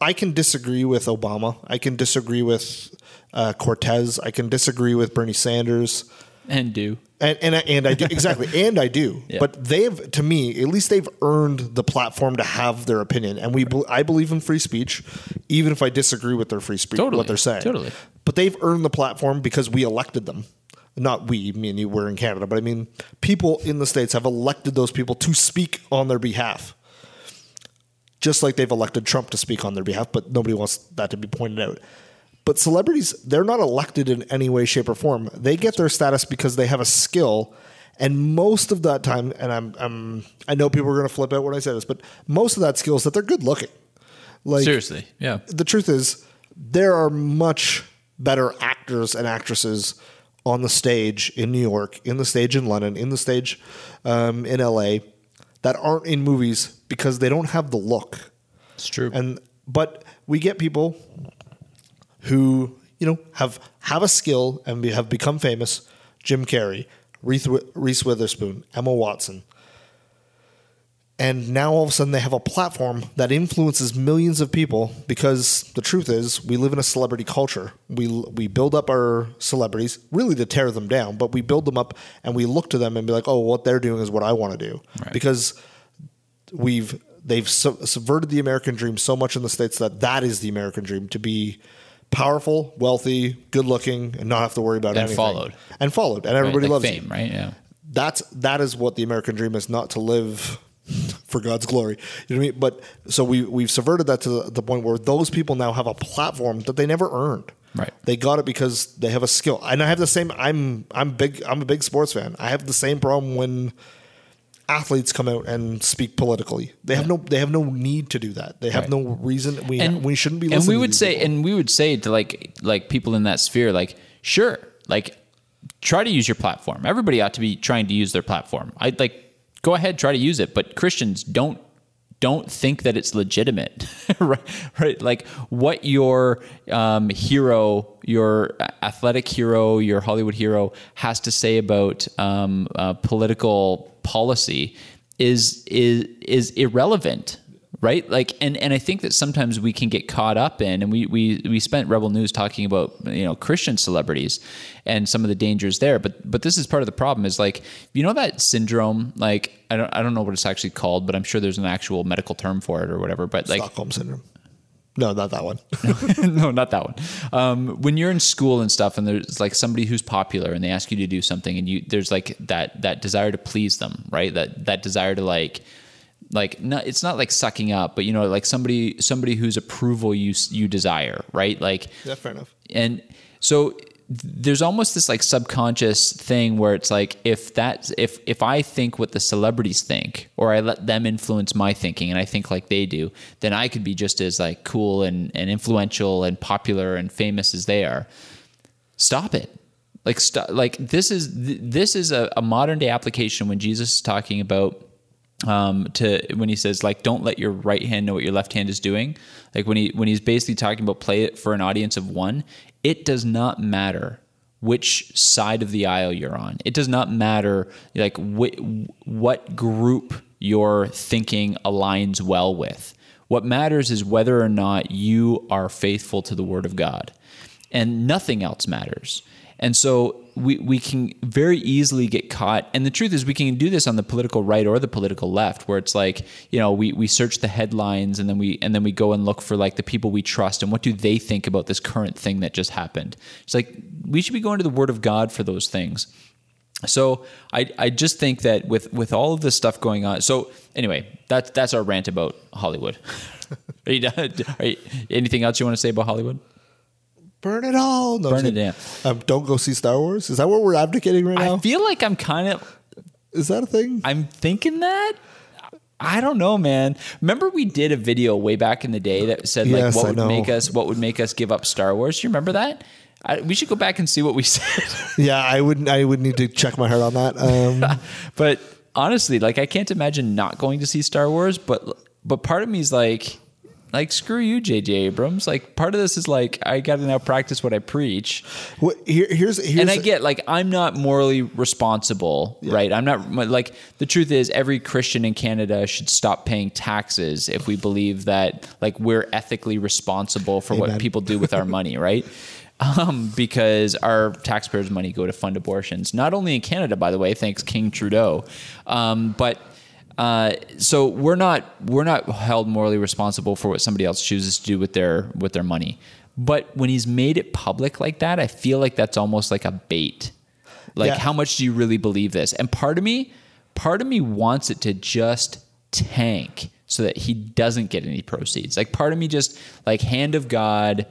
I can disagree with Obama. I can disagree with uh, Cortez. I can disagree with Bernie Sanders. And do. And and I, and I do. Exactly. And I do. Yeah. But they've, to me, at least they've earned the platform to have their opinion. And we, right. I believe in free speech, even if I disagree with their free speech, totally. What they're saying. Totally. But they've earned the platform because we elected them. not we, me and you, we're in Canada, but I mean, people in the States have elected those people to speak on their behalf, just like they've elected Trump to speak on their behalf, but nobody wants that to be pointed out. But celebrities, they're not elected in any way, shape, or form. They get their status because they have a skill, and most of that time, and I'm, I'm I know people are going to flip out when I say this, but most of that skill is that they're good looking. Like, seriously, yeah. The truth is, there are much better actors and actresses on the stage in New York, in the stage in London, in the stage um, in L A that aren't in movies because they don't have the look. It's true. And but we get people who, you know, have have a skill and be, have become famous. Jim Carrey, Reese Witherspoon, Emma Watson. And now all of a sudden they have a platform that influences millions of people because the truth is we live in a celebrity culture. We we build up our celebrities really to tear them down, but we build them up and we look to them and be like, oh, what they're doing is what I want to do. Right. Because we've they've subverted the American dream so much in the States that that is the American dream, to be powerful, wealthy, good looking, and not have to worry about and anything. Followed. And followed. And everybody right, like loves fame, you. Right? Yeah. That's, that is what the American dream is, not to live for God's glory. You know what I mean? But so we, we've subverted that to the, the point where those people now have a platform that they never earned. Right. They got it because they have a skill. And I have the same, I'm, I'm big, I'm a big sports fan. I have the same problem when athletes come out and speak politically. They have yeah. no, they have no need to do that. They have right. no reason. We, and, we shouldn't be listening to And we would to say, people. and we would say to like, like people in that sphere, like, sure, like try to use your platform. Everybody ought to be trying to use their platform. I'd like, Go ahead, try to use it, but Christians don't don't think that it's legitimate, right? Right? Like what your um, hero, your athletic hero, your Hollywood hero has to say about um, uh, political policy is is is irrelevant, right? Like, and and I think that sometimes we can get caught up in, and we we we spent Rebel News talking about you know Christian celebrities and some of the dangers there, but but this is part of the problem is like you know that syndrome, like I don't I don't know what it's actually called, but I'm sure there's an actual medical term for it or whatever. But like Stockholm syndrome. No, not that one. no, not that one. Um, when you're in school and stuff and there's like somebody who's popular and they ask you to do something and you there's like that that desire to please them, right? That that desire to like Like no, it's not like sucking up, but you know, like somebody, somebody whose approval you you desire, right? Like, yeah, fair enough. And so th- there's almost this like subconscious thing where it's like if that's if if I think what the celebrities think, or I let them influence my thinking, and I think like they do, then I could be just as like cool and and influential and popular and famous as they are. Stop it. Like st- like this is th- this is a, a modern day application when Jesus is talking about. Um, to when he says like, don't let your right hand know what your left hand is doing. Like when he, when he's basically talking about play it for an audience of one, it does not matter which side of the aisle you're on. It does not matter like wh- what group your thinking aligns well with. What matters is whether or not you are faithful to the word of God, and nothing else matters. And so we, we can very easily get caught. And the truth is we can do this on the political right or the political left, where it's like, you know, we, we search the headlines and then we and then we go and look for like the people we trust and what do they think about this current thing that just happened. It's like we should be going to the Word of God for those things. So I I just think that with, with all of this stuff going on. So anyway, that's that's our rant about Hollywood. Are you done? Are you, anything else you want to say about Hollywood? Burn it all. No, Burn it down. Um, don't go see Star Wars. Is that what we're abdicating right now? I feel like I'm kind of... Is that a thing? I'm thinking that? I don't know, man. Remember we did a video way back in the day that said, yes, like, what would make us what would make us give up Star Wars? You remember that? I, we should go back and see what we said. yeah, I would, I would need to check my heart on that. Um, but honestly, like, I can't imagine not going to see Star Wars, but but part of me is like... Like, screw you, J J Abrams. Like, part of this is like, I got to now practice what I preach. Well, here, here's, here's and I get like, I'm not morally responsible, yeah. right? I'm not like, the truth is every Christian in Canada should stop paying taxes if we believe that like we're ethically responsible for Amen. What people do with our money, right? Um, because our taxpayers' money go to fund abortions, not only in Canada, by the way, thanks King Trudeau, um, but... Uh, so we're not we're not held morally responsible for what somebody else chooses to do with their with their money. But when he's made it public like that, I feel like that's almost like a bait. Like, yeah. how much do you really believe this? And part of me, part of me wants it to just tank so that he doesn't get any proceeds. Like, part of me just, like, hand of God,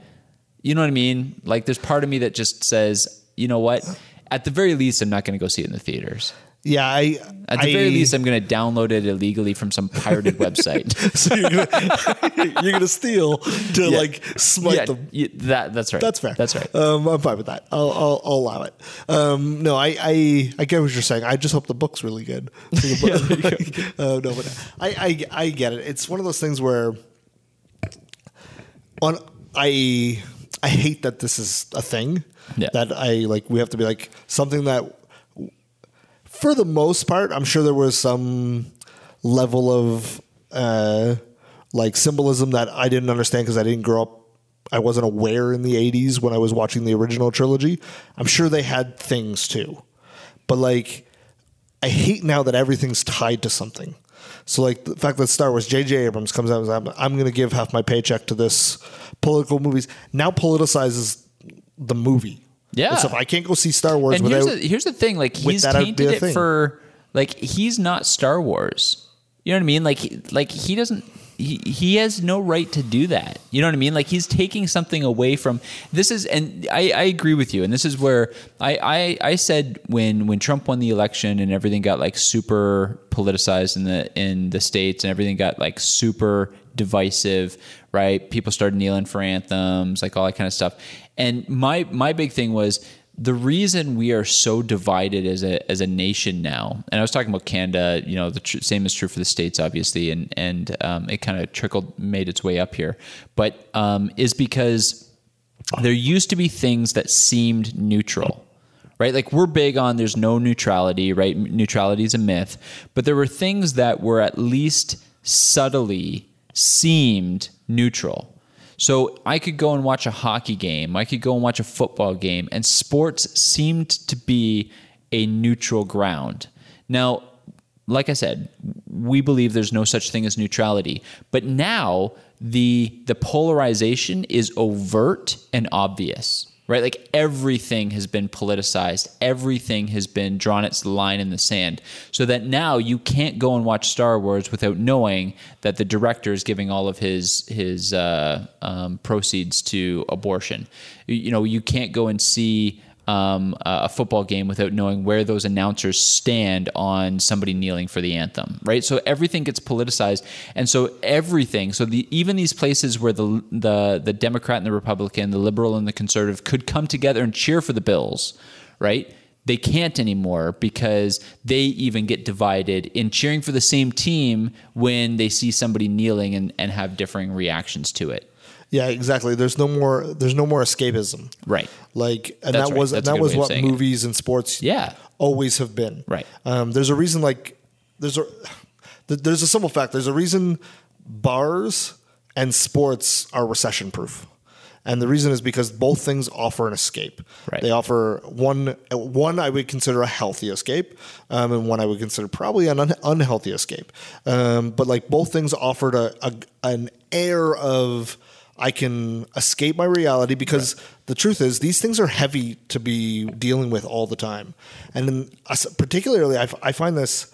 you know what I mean? Like, there's part of me that just says, you know what? At the very least, I'm not going to go see it in the theaters. Yeah, I, at the I, very least, I'm going to download it illegally from some pirated website. So you're going you're gonna steal to yeah. like smite yeah, them. Yeah, that, that's right. That's fair. That's right. Um, I'm fine with that. I'll, I'll, I'll allow it. Um, no, I, I, I get what you're saying. I just hope the book's really good. So book, yeah, like, uh, no, but I, I, I get it. It's one of those things where, on I, I hate that this is a thing yeah. that I like. We have to be like something that. For the most part, I'm sure there was some level of uh, like symbolism that I didn't understand because I didn't grow up. I wasn't aware in the eighties when I was watching the original trilogy. I'm sure they had things too. But like, I hate now that everything's tied to something. So like the fact that Star Wars, J J Abrams comes out and says, I'm going to give half my paycheck to this political movies. Now politicizes the movie. Yeah, so if I can't go see Star Wars. And without, here's, the, here's the thing: like he's tainted it thing. for, like he's not Star Wars. You know what I mean? Like, like he doesn't. He, he has no right to do that. You know what I mean? Like he's taking something away from this is. And I, I agree with you. And this is where I, I I said when when Trump won the election and everything got like super politicized in the in the States and everything got like super divisive. Right? People started kneeling for anthems, like all that kind of stuff. And my my big thing was the reason we are so divided as a as a nation now. And I was talking about Canada. You know, the tr- same is true for the States, obviously, and and um, it kind of trickled, made its way up here. But um, is because there used to be things that seemed neutral, right? Like we're big on there's no neutrality, right? Neutrality is a myth. But there were things that were at least subtly seemed neutral. So I could go and watch a hockey game. I could go and watch a football game. And sports seemed to be a neutral ground. Now, like I said, we believe there's no such thing as neutrality. But now the the polarization is overt and obvious, right? Like everything has been politicized. Everything has been drawn its line in the sand. So that now you can't go and watch Star Wars without knowing that the director is giving all of his his uh, um, proceeds to abortion. You know, you can't go and see um, a football game without knowing where those announcers stand on somebody kneeling for the anthem, right? So everything gets politicized. And so everything, so the, even these places where the, the, the Democrat and the Republican, the liberal and the conservative could come together and cheer for the Bills, right? They can't anymore because they even get divided in cheering for the same team when they see somebody kneeling and, and have differing reactions to it. Yeah, exactly. There's no more. There's no more escapism, right? Like, and That's that was right. and that was what movies it. and sports, yeah. always have been, right? Um, there's a reason. Like, there's a there's a simple fact. There's a reason bars and sports are recession proof, and the reason is because both things offer an escape. Right. They offer one one I would consider a healthy escape, um, and one I would consider probably an un- unhealthy escape. Um, but like both things offered a, a an air of I can escape my reality because right. the truth is these things are heavy to be dealing with all the time. And in, particularly I, f- I find this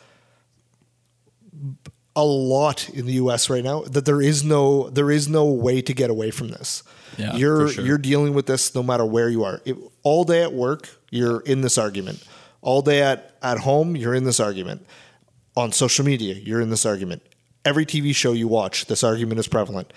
a lot in the U S right now that there is no, there is no way to get away from this. Yeah, you're, sure. you're dealing with this no matter where you are. It, all day at work, you're in this argument. All day at, at home, you're in this argument. On social media, you're in this argument. Every T V show you watch, this argument is prevalent.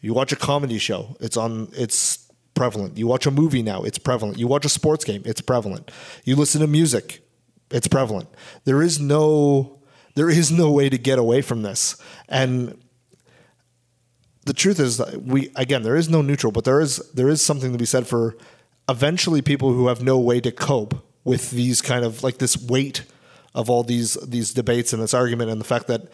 You watch a comedy show, it's on. It's prevalent. You watch a movie now, it's prevalent. You watch a sports game, it's prevalent. You listen to music, it's prevalent. There is no, there is no way to get away from this. And the truth is, we again, there is no neutral, but there is there is something to be said for eventually people who have no way to cope with these kind of like this weight of all these these debates and this argument and the fact that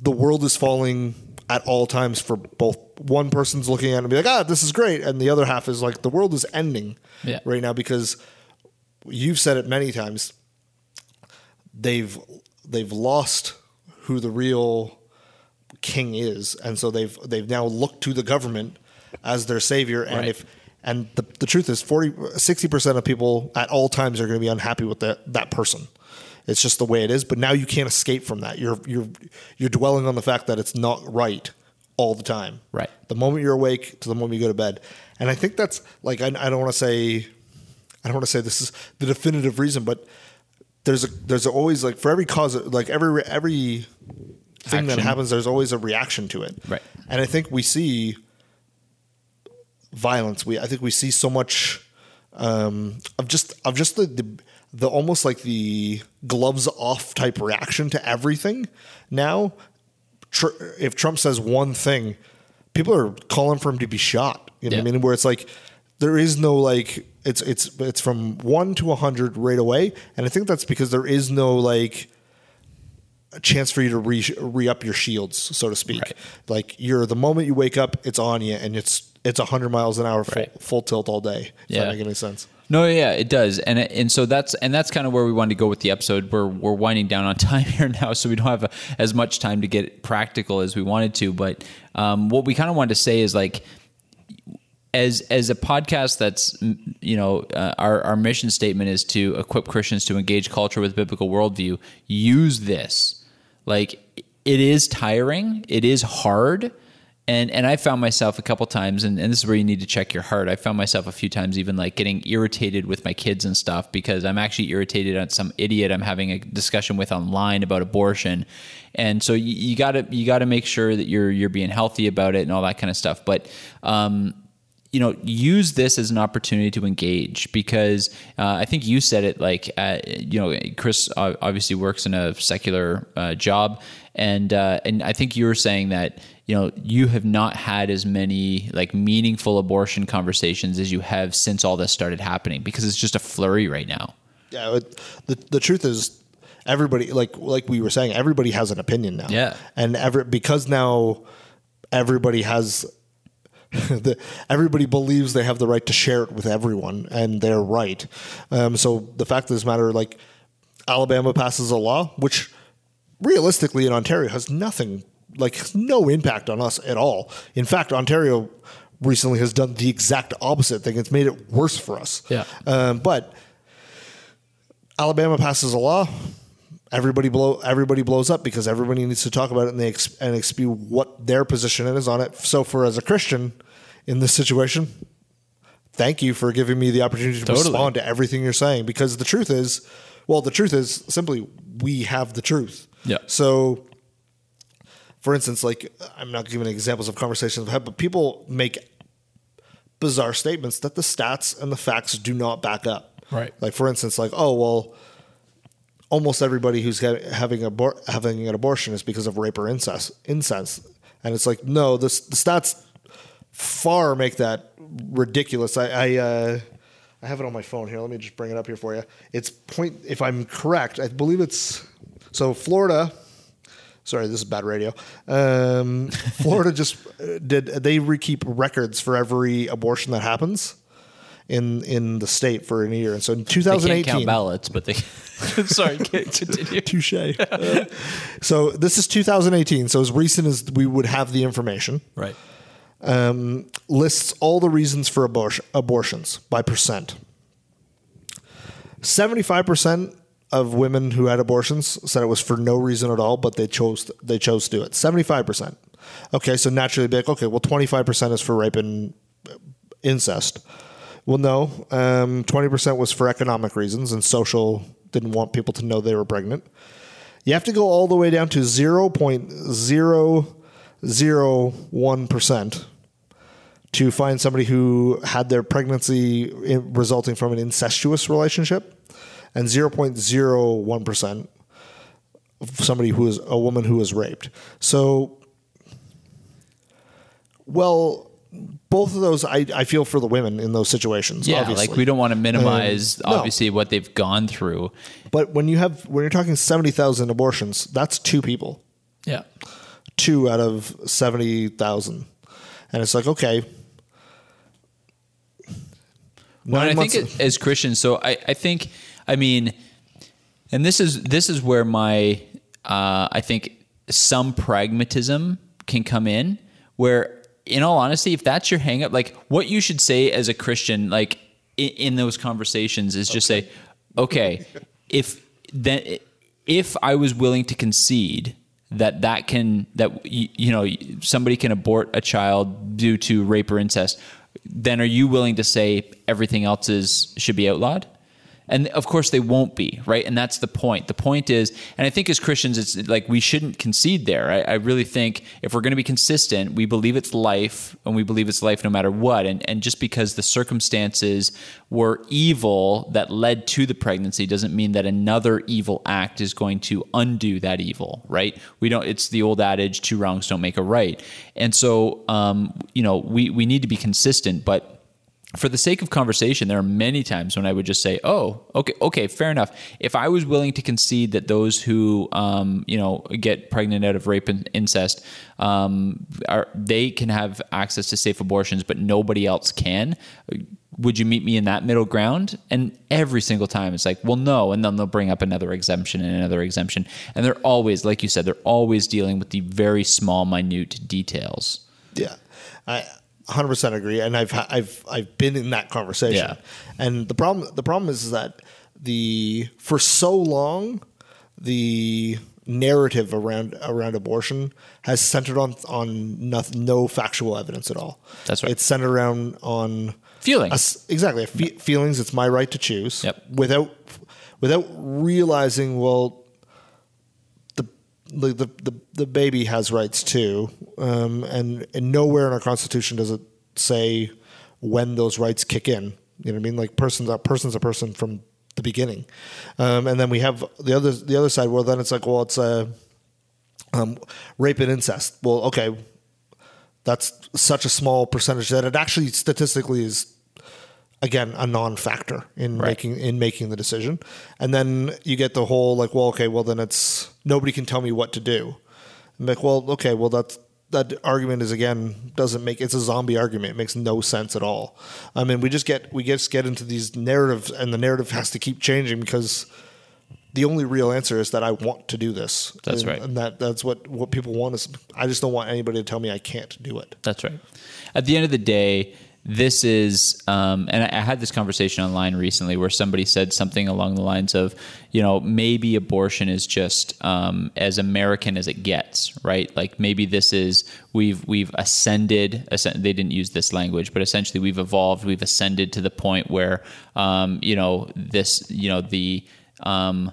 the world is falling at all times for both. One person's looking at it and be like, ah, this is great. And the other half is like, the world is ending yeah. right now because you've said it many times. They've, they've lost who the real king is. And so they've, they've now looked to the government as their savior. Right. And if, And the, the truth is forty, sixty percent of people at all times are going to be unhappy with that, that person. It's just the way it is. But now you can't escape from that. You're, you're, you're dwelling on the fact that it's not right all the time. Right. The moment you're awake to the moment you go to bed. And I think that's like, I, I don't want to say, I don't want to say this is the definitive reason, but there's a, there's always like for every cause, like every, every thing Action. that happens, there's always a reaction to it. Right. And I think we see violence. We, I think we see so much um, of just of just the, the the almost like the gloves off type reaction to everything. Now, tr- if Trump says one thing, people are calling for him to be shot. You know yeah. what I mean? Where it's like there is no like it's it's it's from one to a hundred right away, and I think that's because there is no like a chance for you to re re up your shields, so to speak. Right. Like you're the moment you wake up, it's on you, and it's. It's a hundred miles an hour full, right. full tilt all day. Does yeah. that make any sense? No, yeah, it does. And and so that's and that's kind of where we wanted to go with the episode. We're we're winding down on time here now, so we don't have a, as much time to get practical as we wanted to. But um, what we kind of wanted to say is like, as as a podcast that's, you know, uh, our, our mission statement is to equip Christians to engage culture with biblical worldview. Use this. Like, it is tiring. It is hard. And and I found myself a couple times, and, and this is where you need to check your heart. I found myself a few times even like getting irritated with my kids and stuff because I'm actually irritated at some idiot I'm having a discussion with online about abortion. And so you, you gotta you gotta make sure that you're you're being healthy about it and all that kind of stuff. But um, you know, use this as an opportunity to engage because uh, I think you said it like uh, you know, Chris obviously works in a secular uh, job, and uh, and I think you were saying that. You know, you have not had as many like meaningful abortion conversations as you have since all this started happening because it's just a flurry right now. Yeah. It, the the truth is everybody, like, like we were saying, everybody has an opinion now. Yeah. And ever, because now everybody has the, everybody believes they have the right to share it with everyone and they're right. Um, so the fact of this matter, like Alabama passes a law, which realistically in Ontario has nothing like no impact on us at all. In fact, Ontario recently has done the exact opposite thing. It's made it worse for us. Yeah. Um, but Alabama passes a law. Everybody blow. Everybody blows up because everybody needs to talk about it and they exp- and spew what their position is on it. So, for as a Christian in this situation, thank you for giving me the opportunity to totally. respond to everything you're saying because the truth is, well, the truth is simply we have the truth. Yeah. So. For instance, like I'm not giving examples of conversations I've had, but people make bizarre statements that the stats and the facts do not back up. Right. Like for instance, like, oh, well, almost everybody who's having abor- having an abortion is because of rape or incest. Incest. And it's like, no, this, the stats far make that ridiculous. I I, uh, I have it on my phone here. Let me just bring it up here for you. It's point, if I'm correct, I believe it's, so Florida... Sorry, this is bad radio. Um, Florida just did, they keep records for every abortion that happens in in the state for a year. And so in twenty eighteen. They can't count ballots, but they. Sorry, continue. Touche. Uh, so this is two thousand eighteen. So as recent as we would have the information. Right. Um, lists all the reasons for abor- abortions by percent. seventy-five percent. Of women who had abortions said it was for no reason at all, but they chose to, they chose to do it. seventy-five percent. Okay, so naturally be like, okay, well, twenty-five percent is for rape and incest. Well, no, um, twenty percent was for economic reasons and social, didn't want people to know they were pregnant. You have to go all the way down to zero point zero zero one percent to find somebody who had their pregnancy resulting from an incestuous relationship. And zero point zero one percent of somebody who is a woman who was raped. So, well, both of those, I, I feel for the women in those situations. Yeah, obviously. Like we don't want to minimize, um, obviously, no. what they've gone through. But when you have, when you're talking seventy thousand abortions, that's two people. Yeah. Two out of seventy thousand. And it's like, okay. Well, and I think it, as Christians, so I, I think... I mean, and this is this is where my, uh, I think, some pragmatism can come in, where in all honesty, if that's your hang up, like what you should say as a Christian, like in, in those conversations is just okay. say, okay, if then if I was willing to concede that that can, that, you know, somebody can abort a child due to rape or incest, then are you willing to say everything else is should be outlawed? And of course they won't be, right? And that's the point. The point is, and I think as Christians, it's like we shouldn't concede there. I, I really think if we're going to be consistent, we believe it's life, and we believe it's life no matter what. And, and just because the circumstances were evil that led to the pregnancy doesn't mean that another evil act is going to undo that evil, right? We don't, it's the old adage, two wrongs don't make a right. And so, um, you know, we, we need to be consistent, but for the sake of conversation, there are many times when I would just say, oh, okay, okay, fair enough. If I was willing to concede that those who, um, you know, get pregnant out of rape and incest, um, are, they can have access to safe abortions, but nobody else can, would you meet me in that middle ground? And every single time it's like, well, no. And then they'll bring up another exemption and another exemption. And they're always, like you said, they're always dealing with the very small, minute details. Yeah. I, one hundred percent agree, and I've I've I've been in that conversation. Yeah. And the problem the problem is, is that the for so long the narrative around around abortion has centered on on no, no factual evidence at all. That's right. It's centered around on feelings. A, exactly, a fe- feelings. It's my right to choose. Yep. Without without realizing, well, The, the the baby has rights too, um, and and nowhere in our Constitution does it say when those rights kick in. You know what I mean? Like person's a person's a person from the beginning, um, and then we have the other the other side. Well, then it's like, well, it's a uh, um, rape and incest. Well, okay, that's such a small percentage that it actually statistically is, again, a non-factor in right. making in making the decision. And then you get the whole like, well, okay, well then it's nobody can tell me what to do. I'm like, well, okay, well that's that argument is again doesn't make it's a zombie argument. It makes no sense at all. I mean, we just get we just get into these narratives, and the narrative has to keep changing because the only real answer is that I want to do this. That's and, right. And that that's what, what people want is I just don't want anybody to tell me I can't do it. That's right. At the end of the day, this is, um, and I had this conversation online recently where somebody said something along the lines of, you know, maybe abortion is just um, as American as it gets, right? Like maybe this is, we've we've ascended, ascend, they didn't use this language, but essentially we've evolved, we've ascended to the point where, um, you know, this, you know, the... Um,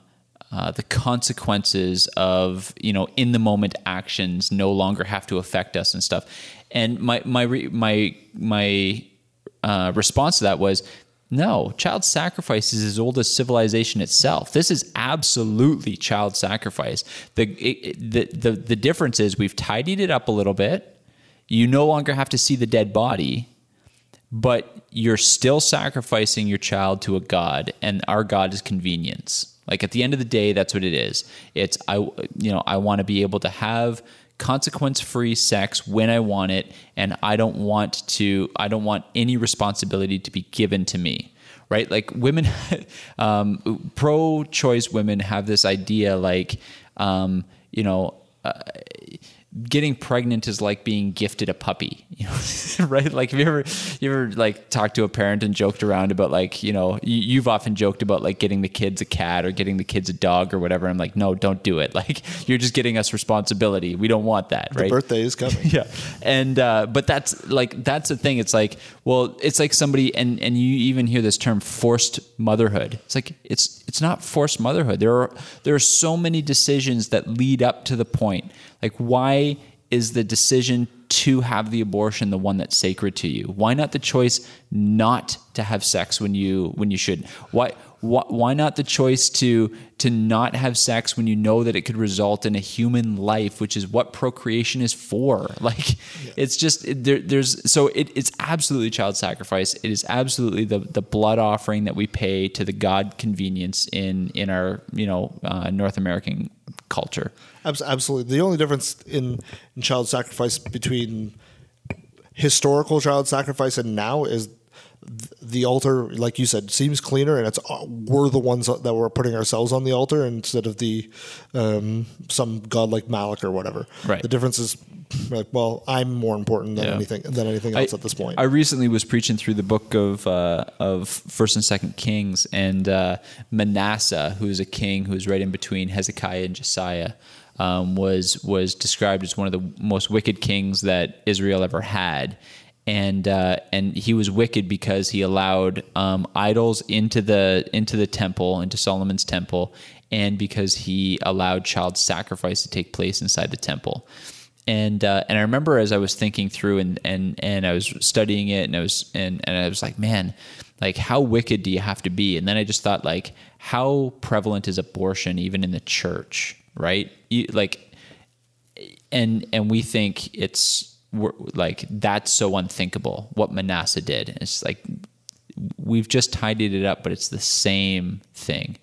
Uh, the consequences of, you know, in the moment actions no longer have to affect us and stuff. And my my my my uh, response to that was, no, child sacrifice is as old as civilization itself. This is absolutely child sacrifice. The it, the, the the difference is we've tidied it up a little bit. You no longer have to see the dead body, but you're still sacrificing your child to a god, and our god is convenience. Like at the end of the day, that's what it is. It's, I, you know, I want to be able to have consequence-free sex when I want it. And I don't want to, I don't want any responsibility to be given to me, right? Like women, um, pro-choice women have this idea like, um, you know, uh, getting pregnant is like being gifted a puppy, you know, right? Like, have you ever, you ever like talked to a parent and joked around about like, you know, you, you've often joked about like getting the kids a cat or getting the kids a dog or whatever. I'm like, no, don't do it. Like, you're just getting us responsibility. We don't want that, right? The birthday is coming. Yeah. And, uh, but that's like, that's the thing. It's like, well, it's like somebody, and, and you even hear this term forced motherhood. It's like, it's, it's not forced motherhood. There are, there are so many decisions that lead up to the point. Like, why is the decision to have the abortion the one that's sacred to you? Why not the choice not to have sex when you when you should? Why why, why not the choice to to not have sex when you know that it could result in a human life, which is what procreation is for? Like, yeah. It's just there, there's so it, it's absolutely child sacrifice. It is absolutely the the blood offering that we pay to the God convenience in in our you know uh, North American culture. Absolutely. The only difference in, in child sacrifice between historical child sacrifice and now is the altar, like you said, seems cleaner, and it's we're the ones that were putting ourselves on the altar instead of the um, some god like Malak or whatever. Right. The difference is, like, well, I'm more important than yeah. anything than anything else I, at this point. I recently was preaching through the book of uh, of First and Second Kings, and uh, Manasseh, who is a king who is right in between Hezekiah and Josiah, um, was was described as one of the most wicked kings that Israel ever had. And uh, and he was wicked because he allowed um, idols into the into the temple, into Solomon's temple, and because he allowed child sacrifice to take place inside the temple. And uh, and I remember as I was thinking through and and and I was studying it, and I was and, and I was like, man, like, how wicked do you have to be? And then I just thought, like, how prevalent is abortion even in the church, right? You, like, and and we think it's. We're, like, that's so unthinkable, what Manasseh did. It's like, we've just tidied it up, but it's the same thing.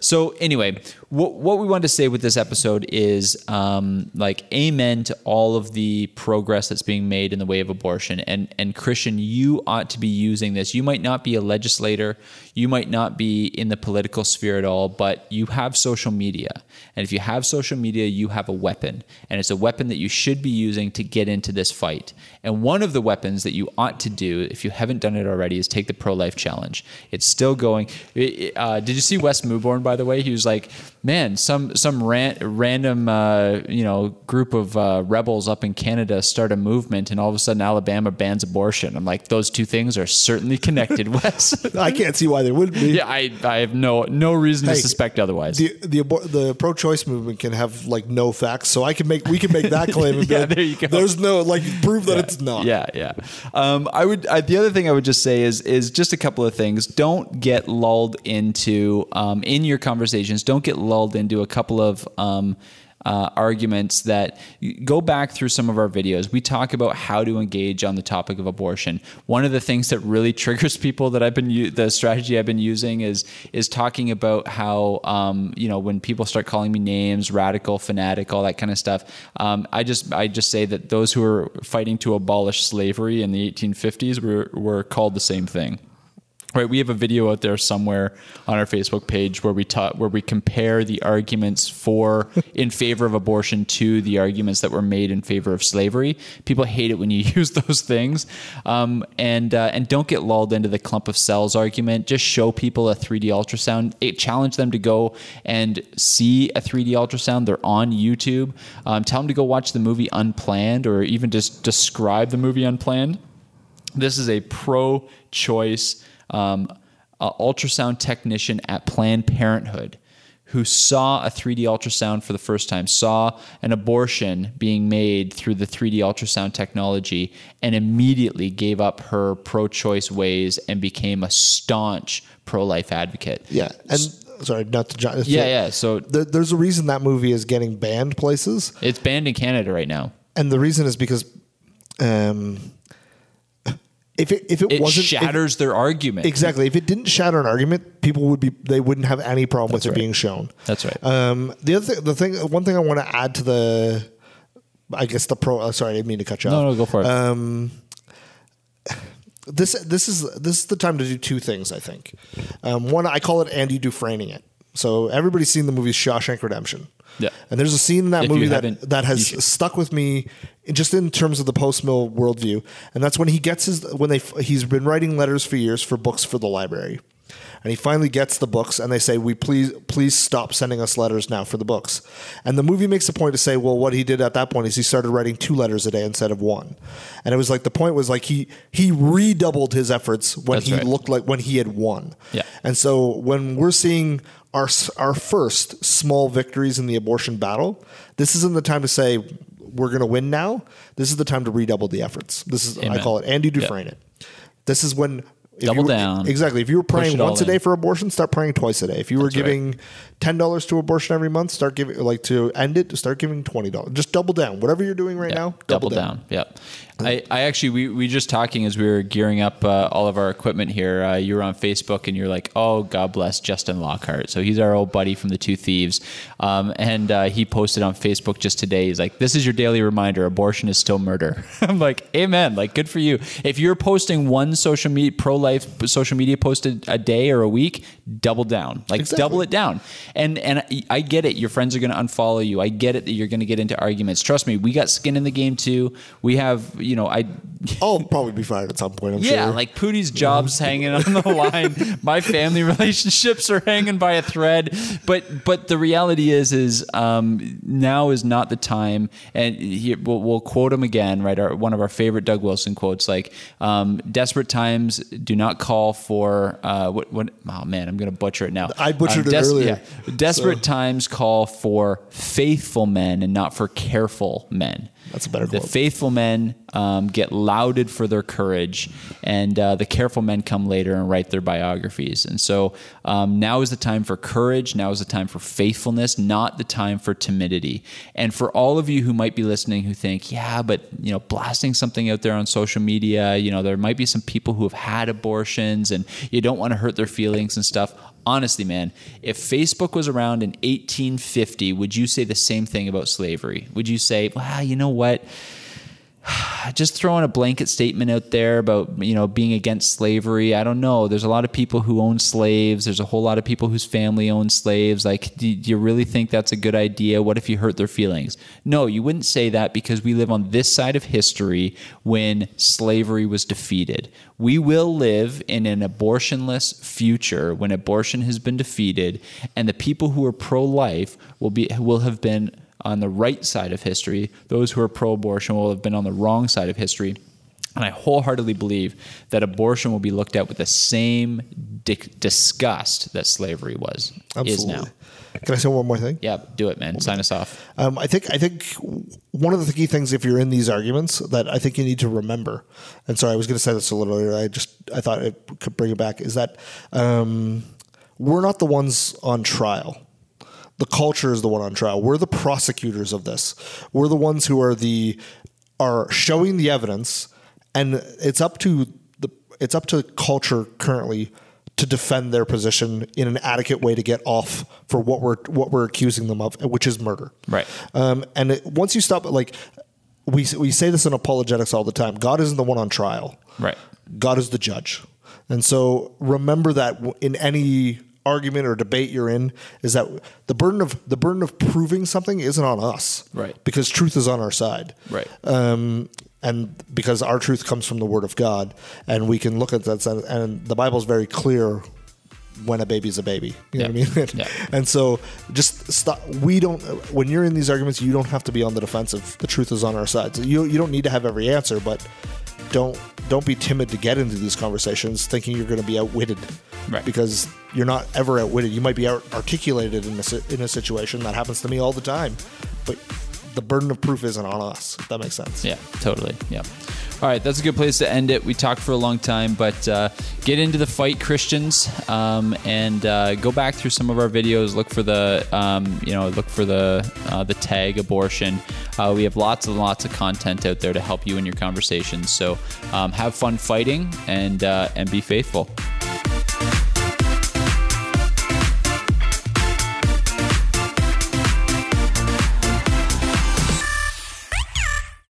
So anyway, what, what we wanted to say with this episode is, um, like, amen to all of the progress that's being made in the way of abortion. And, and Christian, you ought to be using this. You might not be a legislator. You might not be in the political sphere at all, but you have social media. And if you have social media, you have a weapon. And it's a weapon that you should be using to get into this fight. And one of the weapons that you ought to do, if you haven't done it already, is take the pro-life challenge. It's still going. Uh, did you see Wes Muborn, by the way? He was like, man, some some ran- random uh, you know group of uh, rebels up in Canada start a movement, and all of a sudden Alabama bans abortion. I'm like, those two things are certainly connected, Wes. I can't see why they wouldn't be. Yeah, I, I have no no reason hey, to suspect otherwise. The the, abor- the pro-choice movement can have, like, no facts, so I can make we can make that claim. And yeah, be like, there you go. There's no, like, prove that yeah. it's not. Yeah, yeah. Um, I would. I, the other thing I would just say is is. Just a couple of things. Don't get lulled into, um, in your conversations, don't get lulled into a couple of um, uh, arguments that go back through some of our videos. We talk about how to engage on the topic of abortion. One of the things that really triggers people that I've been, u- the strategy I've been using is, is talking about how, um, you know, when people start calling me names, radical, fanatic, all that kind of stuff. Um, I just, I just say that those who are fighting to abolish slavery in the eighteen fifties were, were called the same thing. Right, we have a video out there somewhere on our Facebook page where we taught, where we compare the arguments for in favor of abortion to the arguments that were made in favor of slavery. People hate it when you use those things, um, and uh, and don't get lulled into the clump of cells argument. Just show people a three D ultrasound. It challenge them to go and see a three D ultrasound. They're on YouTube. Um, tell them to go watch the movie Unplanned, or even just describe the movie Unplanned. This is a pro-choice Um, uh, ultrasound technician at Planned Parenthood who saw a three D ultrasound for the first time, saw an abortion being made through the three D ultrasound technology, and immediately gave up her pro-choice ways and became a staunch pro-life advocate. Yeah, and sorry, not to John. Yeah, yeah. So there, there's a reason that movie is getting banned places. It's banned in Canada right now, and the reason is because. Um, If it if it, it wasn't shatters if, their argument exactly. If it didn't shatter an argument, people would be they wouldn't have any problem That's with right. it being shown. That's right. Um, the other thing, the thing, one thing I want to add to the, I guess the pro. Uh, sorry, I didn't mean to cut you off. No, no, go for it. Um, this this is this is the time to do two things. I think um, one, I call it Andy Dufresne-ing it. So everybody's seen the movie Shawshank Redemption. Yeah. And there's a scene in that if movie that, that has stuck with me just in terms of the post-mill worldview. And that's when he gets his, when they, he's been writing letters for years for books for the library. And he finally gets the books, and they say, "We please, please stop sending us letters now for the books." And the movie makes a point to say, "Well, what he did at that point is he started writing two letters a day instead of one." And it was like the point was like he he redoubled his efforts when That's he right. looked like when he had won. Yeah. And so when we're seeing our our first small victories in the abortion battle, this isn't the time to say we're going to win now. This is the time to redouble the efforts. This is Amen. I call it Andy Dufresne. Yep. This is when. If Double were, down. Exactly. If you were praying once a day in. for abortion, start praying twice a day. If you That's were giving right. ten dollars to abortion every month, start giving, like to end it, start giving twenty dollars. Just double down. Whatever you're doing right yep. now, double, double down. down. Yep. I, I actually, we, we just talking as we were gearing up uh, all of our equipment here. Uh, you were on Facebook and you're like, oh, God bless Justin Lockhart. So he's our old buddy from the Two Thieves. Um, and uh, he posted on Facebook just today. He's like, this is your daily reminder. Abortion is still murder. I'm like, amen. Like, good for you. If you're posting one social media, pro-life social media post a, a day or a week, double down, like exactly. double it down. And, and I, I get it. Your friends are going to unfollow you. I get it that you're going to get into arguments. Trust me. We got skin in the game too. We have, you know, I... I'll probably be fired at some point, I'm yeah, sure. like Pootie's job's hanging on the line. My family relationships are hanging by a thread. But but the reality is, is um, now is not the time. And he, we'll, we'll quote him again, right? Our, one of our favorite Doug Wilson quotes, like, um, desperate times do not call for... Uh, what, what? Oh, man, I'm going to butcher it now. I butchered um, des- it earlier. Yeah. Desperate so. times call for faithful men and not for careful men. That's a better quote. The faithful men um, get lauded for their courage, and uh, the careful men come later and write their biographies. And so um, now is the time for courage. Now is the time for faithfulness, not the time for timidity. And for all of you who might be listening who think, yeah, but you know, blasting something out there on social media, you know, there might be some people who have had abortions and you don't want to hurt their feelings and stuff. Honestly, man, if Facebook was around in eighteen fifty, would you say the same thing about slavery? Would you say, well, you know what? Just throwing a blanket statement out there about, you know, being against slavery. I don't know. There's a lot of people who own slaves. There's a whole lot of people whose family own slaves. Like, do you really think that's a good idea? What if you hurt their feelings? No, you wouldn't say that because we live on this side of history when slavery was defeated. We will live in an abortionless future when abortion has been defeated, and the people who are pro-life will be will have been on the right side of history. Those who are pro-abortion will have been on the wrong side of history. And I wholeheartedly believe that abortion will be looked at with the same di- disgust that slavery was, Absolutely. is now. Can I say one more thing? Yeah, do it, man. One Sign thing. us off. Um, I think I think one of the key things, if you're in these arguments, that I think you need to remember, and sorry, I was going to say this a little earlier, I just I thought I could bring it back, is that um, we're not the ones on trial. The culture is the one on trial. We're the prosecutors of this. We're the ones who are the are showing the evidence, and it's up to the it's up to culture currently to defend their position in an adequate way to get off for what we're what we're accusing them of, which is murder. Right. Um, and it, once you stop, like we we say this in apologetics all the time, God isn't the one on trial. Right. God is the judge, and so remember that in any argument or debate you're in, is that the burden of the burden of proving something isn't on us, right? Because truth is on our side, right? Um, and because our truth comes from the Word of God, and we can look at that. And the Bible's very clear when a baby's a baby. You know yeah. what I mean? yeah. And so, just stop. We don't. When you're in these arguments, you don't have to be on the defensive. The truth is on our side. So you you don't need to have every answer, but don't don't be timid to get into these conversations thinking you're going to be outwitted, right? Because you're not ever outwitted. You might be out articulated in a, in a situation. That happens to me all the time, but the burden of proof isn't on us, if that makes sense. Yeah, totally. Yeah. All right, that's a good place to end it. We talked for a long time, but uh, get into the fight, Christians, um, and uh, go back through some of our videos. Look for the, um, you know, look for the uh, the tag abortion. Uh, we have lots and lots of content out there to help you in your conversations. So um, have fun fighting and uh, and be faithful.